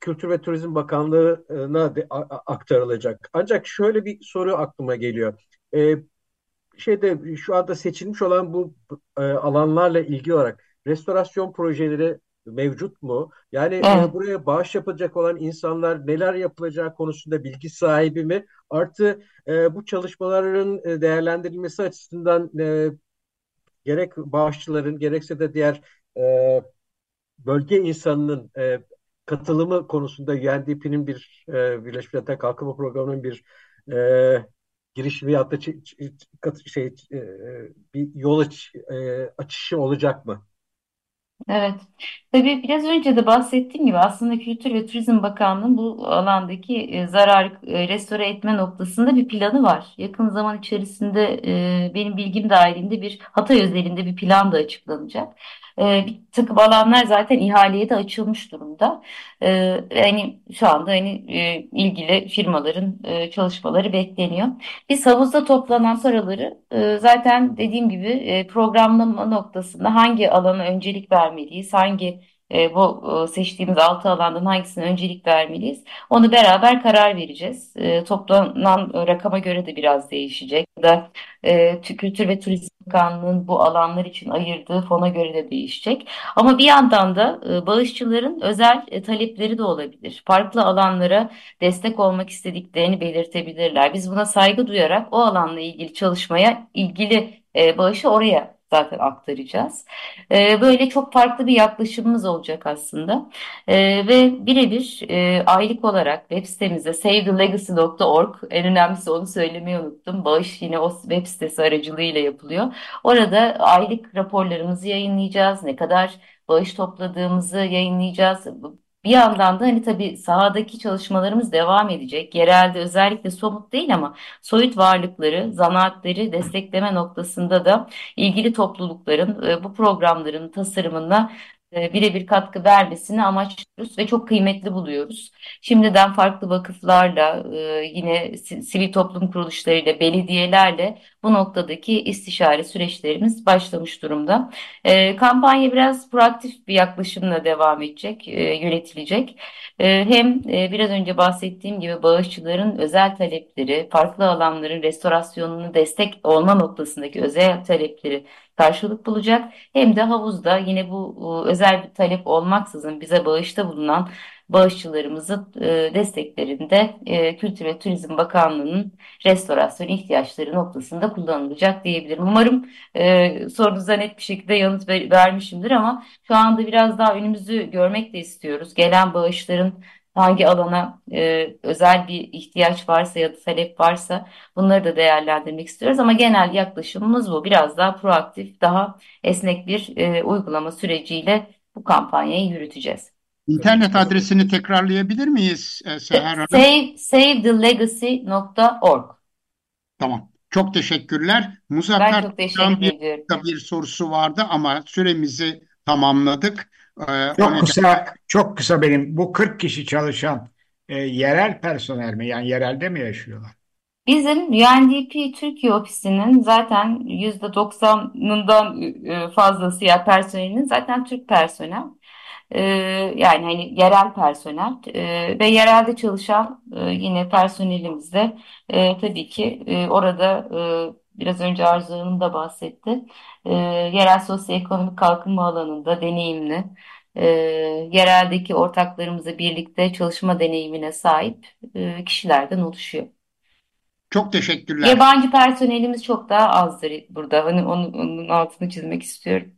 Kültür ve Turizm Bakanlığı'na aktarılacak. Ancak şöyle bir soru aklıma geliyor. Şu anda seçilmiş olan bu alanlarla ilgili olarak restorasyon projeleri mevcut mu? Yani buraya bağış yapacak olan insanlar neler yapılacağı konusunda bilgi sahibi mi? Artı bu çalışmaların değerlendirilmesi açısından gerek bağışçıların gerekse de diğer bölge insanının katılımı konusunda UNDP'nin bir Birleşmiş Milletler Kalkınma Programı'nın bir girişimi ya da bir yol açışı olacak mı? Evet. Tabii biraz önce de bahsettiğim gibi aslında Kültür ve Turizm Bakanlığı'nın bu alandaki zararı restore etme noktasında bir planı var. Yakın zaman içerisinde benim bilgim dahilinde bir Hatay özelinde bir plan da açıklanacak. Bir takım alanlar zaten ihaleye de açılmış durumda. Yani şu anda ilgili firmaların çalışmaları bekleniyor. Biz havuzda toplanan paraları zaten dediğim gibi programlama noktasında hangi alana öncelik vermeliyiz, hangi bu seçtiğimiz 6 alandan hangisine öncelik vermeliyiz? Onu beraber karar vereceğiz. Toplanan rakama göre de biraz değişecek. Ya da Kültür ve Turizm Bakanlığı'nın bu alanlar için ayırdığı fona göre de değişecek. Ama bir yandan da bağışçıların özel talepleri de olabilir. Farklı alanlara destek olmak istediklerini belirtebilirler. Biz buna saygı duyarak o alanla ilgili çalışmaya, ilgili bağışı oraya zaten aktaracağız. Böyle çok farklı bir yaklaşımımız olacak aslında. Ve birebir aylık olarak web sitemizde savethelegacy.org, en önemlisi onu söylemeyi unuttum. Bağış yine o web sitesi aracılığıyla yapılıyor. Orada aylık raporlarımızı yayınlayacağız. Ne kadar bağış topladığımızı yayınlayacağız. Bir yandan da tabii sahadaki çalışmalarımız devam edecek. Yerelde özellikle somut değil ama soyut varlıkları, zanaatleri destekleme noktasında da ilgili toplulukların bu programların tasarımına birebir katkı vermesini amaçlıyoruz ve çok kıymetli buluyoruz. Şimdiden farklı vakıflarla, yine sivil toplum kuruluşlarıyla, belediyelerle bu noktadaki istişare süreçlerimiz başlamış durumda. Kampanya biraz proaktif bir yaklaşımla devam edecek, yönetilecek. Hem biraz önce bahsettiğim gibi bağışçıların özel talepleri, farklı alanların restorasyonunu destek olma noktasındaki özel talepleri karşılık bulacak. Hem de havuzda yine bu özel bir talep olmaksızın bize bağışta bulunan bağışçılarımızın desteklerinde Kültür ve Turizm Bakanlığı'nın restorasyon ihtiyaçları noktasında kullanılacak diyebilirim. Umarım sorunuza net bir şekilde yanıt vermişimdir ama şu anda biraz daha önümüzü görmek de istiyoruz. Gelen bağışların hangi alana özel bir ihtiyaç varsa ya da talep varsa bunları da değerlendirmek istiyoruz. Ama genel yaklaşımımız bu. Biraz daha proaktif, daha esnek bir uygulama süreciyle bu kampanyayı yürüteceğiz. İnternet adresini tekrarlayabilir miyiz Seher Hanım? Savethelegacy.org. Tamam. Çok teşekkürler. Muzaffer Tunça'nın bir sorusu vardı ama süremizi tamamladık. Çok kısa benim. Bu 40 kişi çalışan yerel personel mi? Yani yerelde mi yaşıyorlar? Bizim UNDP Türkiye ofisinin zaten %90'ından fazlası ya personelinin zaten Türk personel. Yani yerel personel ve yerelde çalışan yine personelimizde tabii ki orada biraz önce Arzu Hanım da bahsetti. Yerel sosyoekonomik kalkınma alanında deneyimli, yereldeki ortaklarımızla birlikte çalışma deneyimine sahip kişilerden oluşuyor. Çok teşekkürler. Yabancı personelimiz çok daha azdır burada. Onun altını çizmek istiyorum.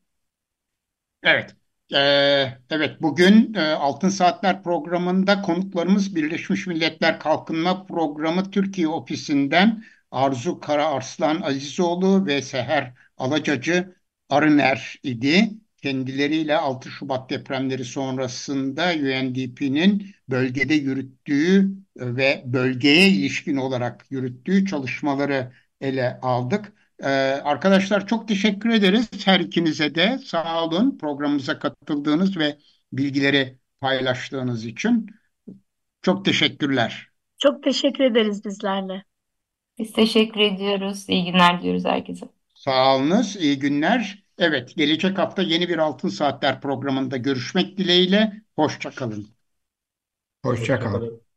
Evet. Evet, bugün Altın Saatler programında konuklarımız Birleşmiş Milletler Kalkınma Programı Türkiye Ofisi'nden Arzu Karaarslan Azizoğlu ve Seher Alacacı Arıner idi. Kendileriyle 6 Şubat depremleri sonrasında UNDP'nin bölgede yürüttüğü ve bölgeye ilişkin olarak yürüttüğü çalışmaları ele aldık. Arkadaşlar çok teşekkür ederiz her ikinize de. Sağ olun programımıza katıldığınız ve bilgileri paylaştığınız için. Çok teşekkürler. Çok teşekkür ederiz bizlerle. Biz teşekkür ediyoruz. İyi günler diyoruz herkese. Sağ olunuz. İyi günler. Evet, gelecek hafta yeni bir Altın Saatler programında görüşmek dileğiyle. Hoşça kalın. Hoşça kalın.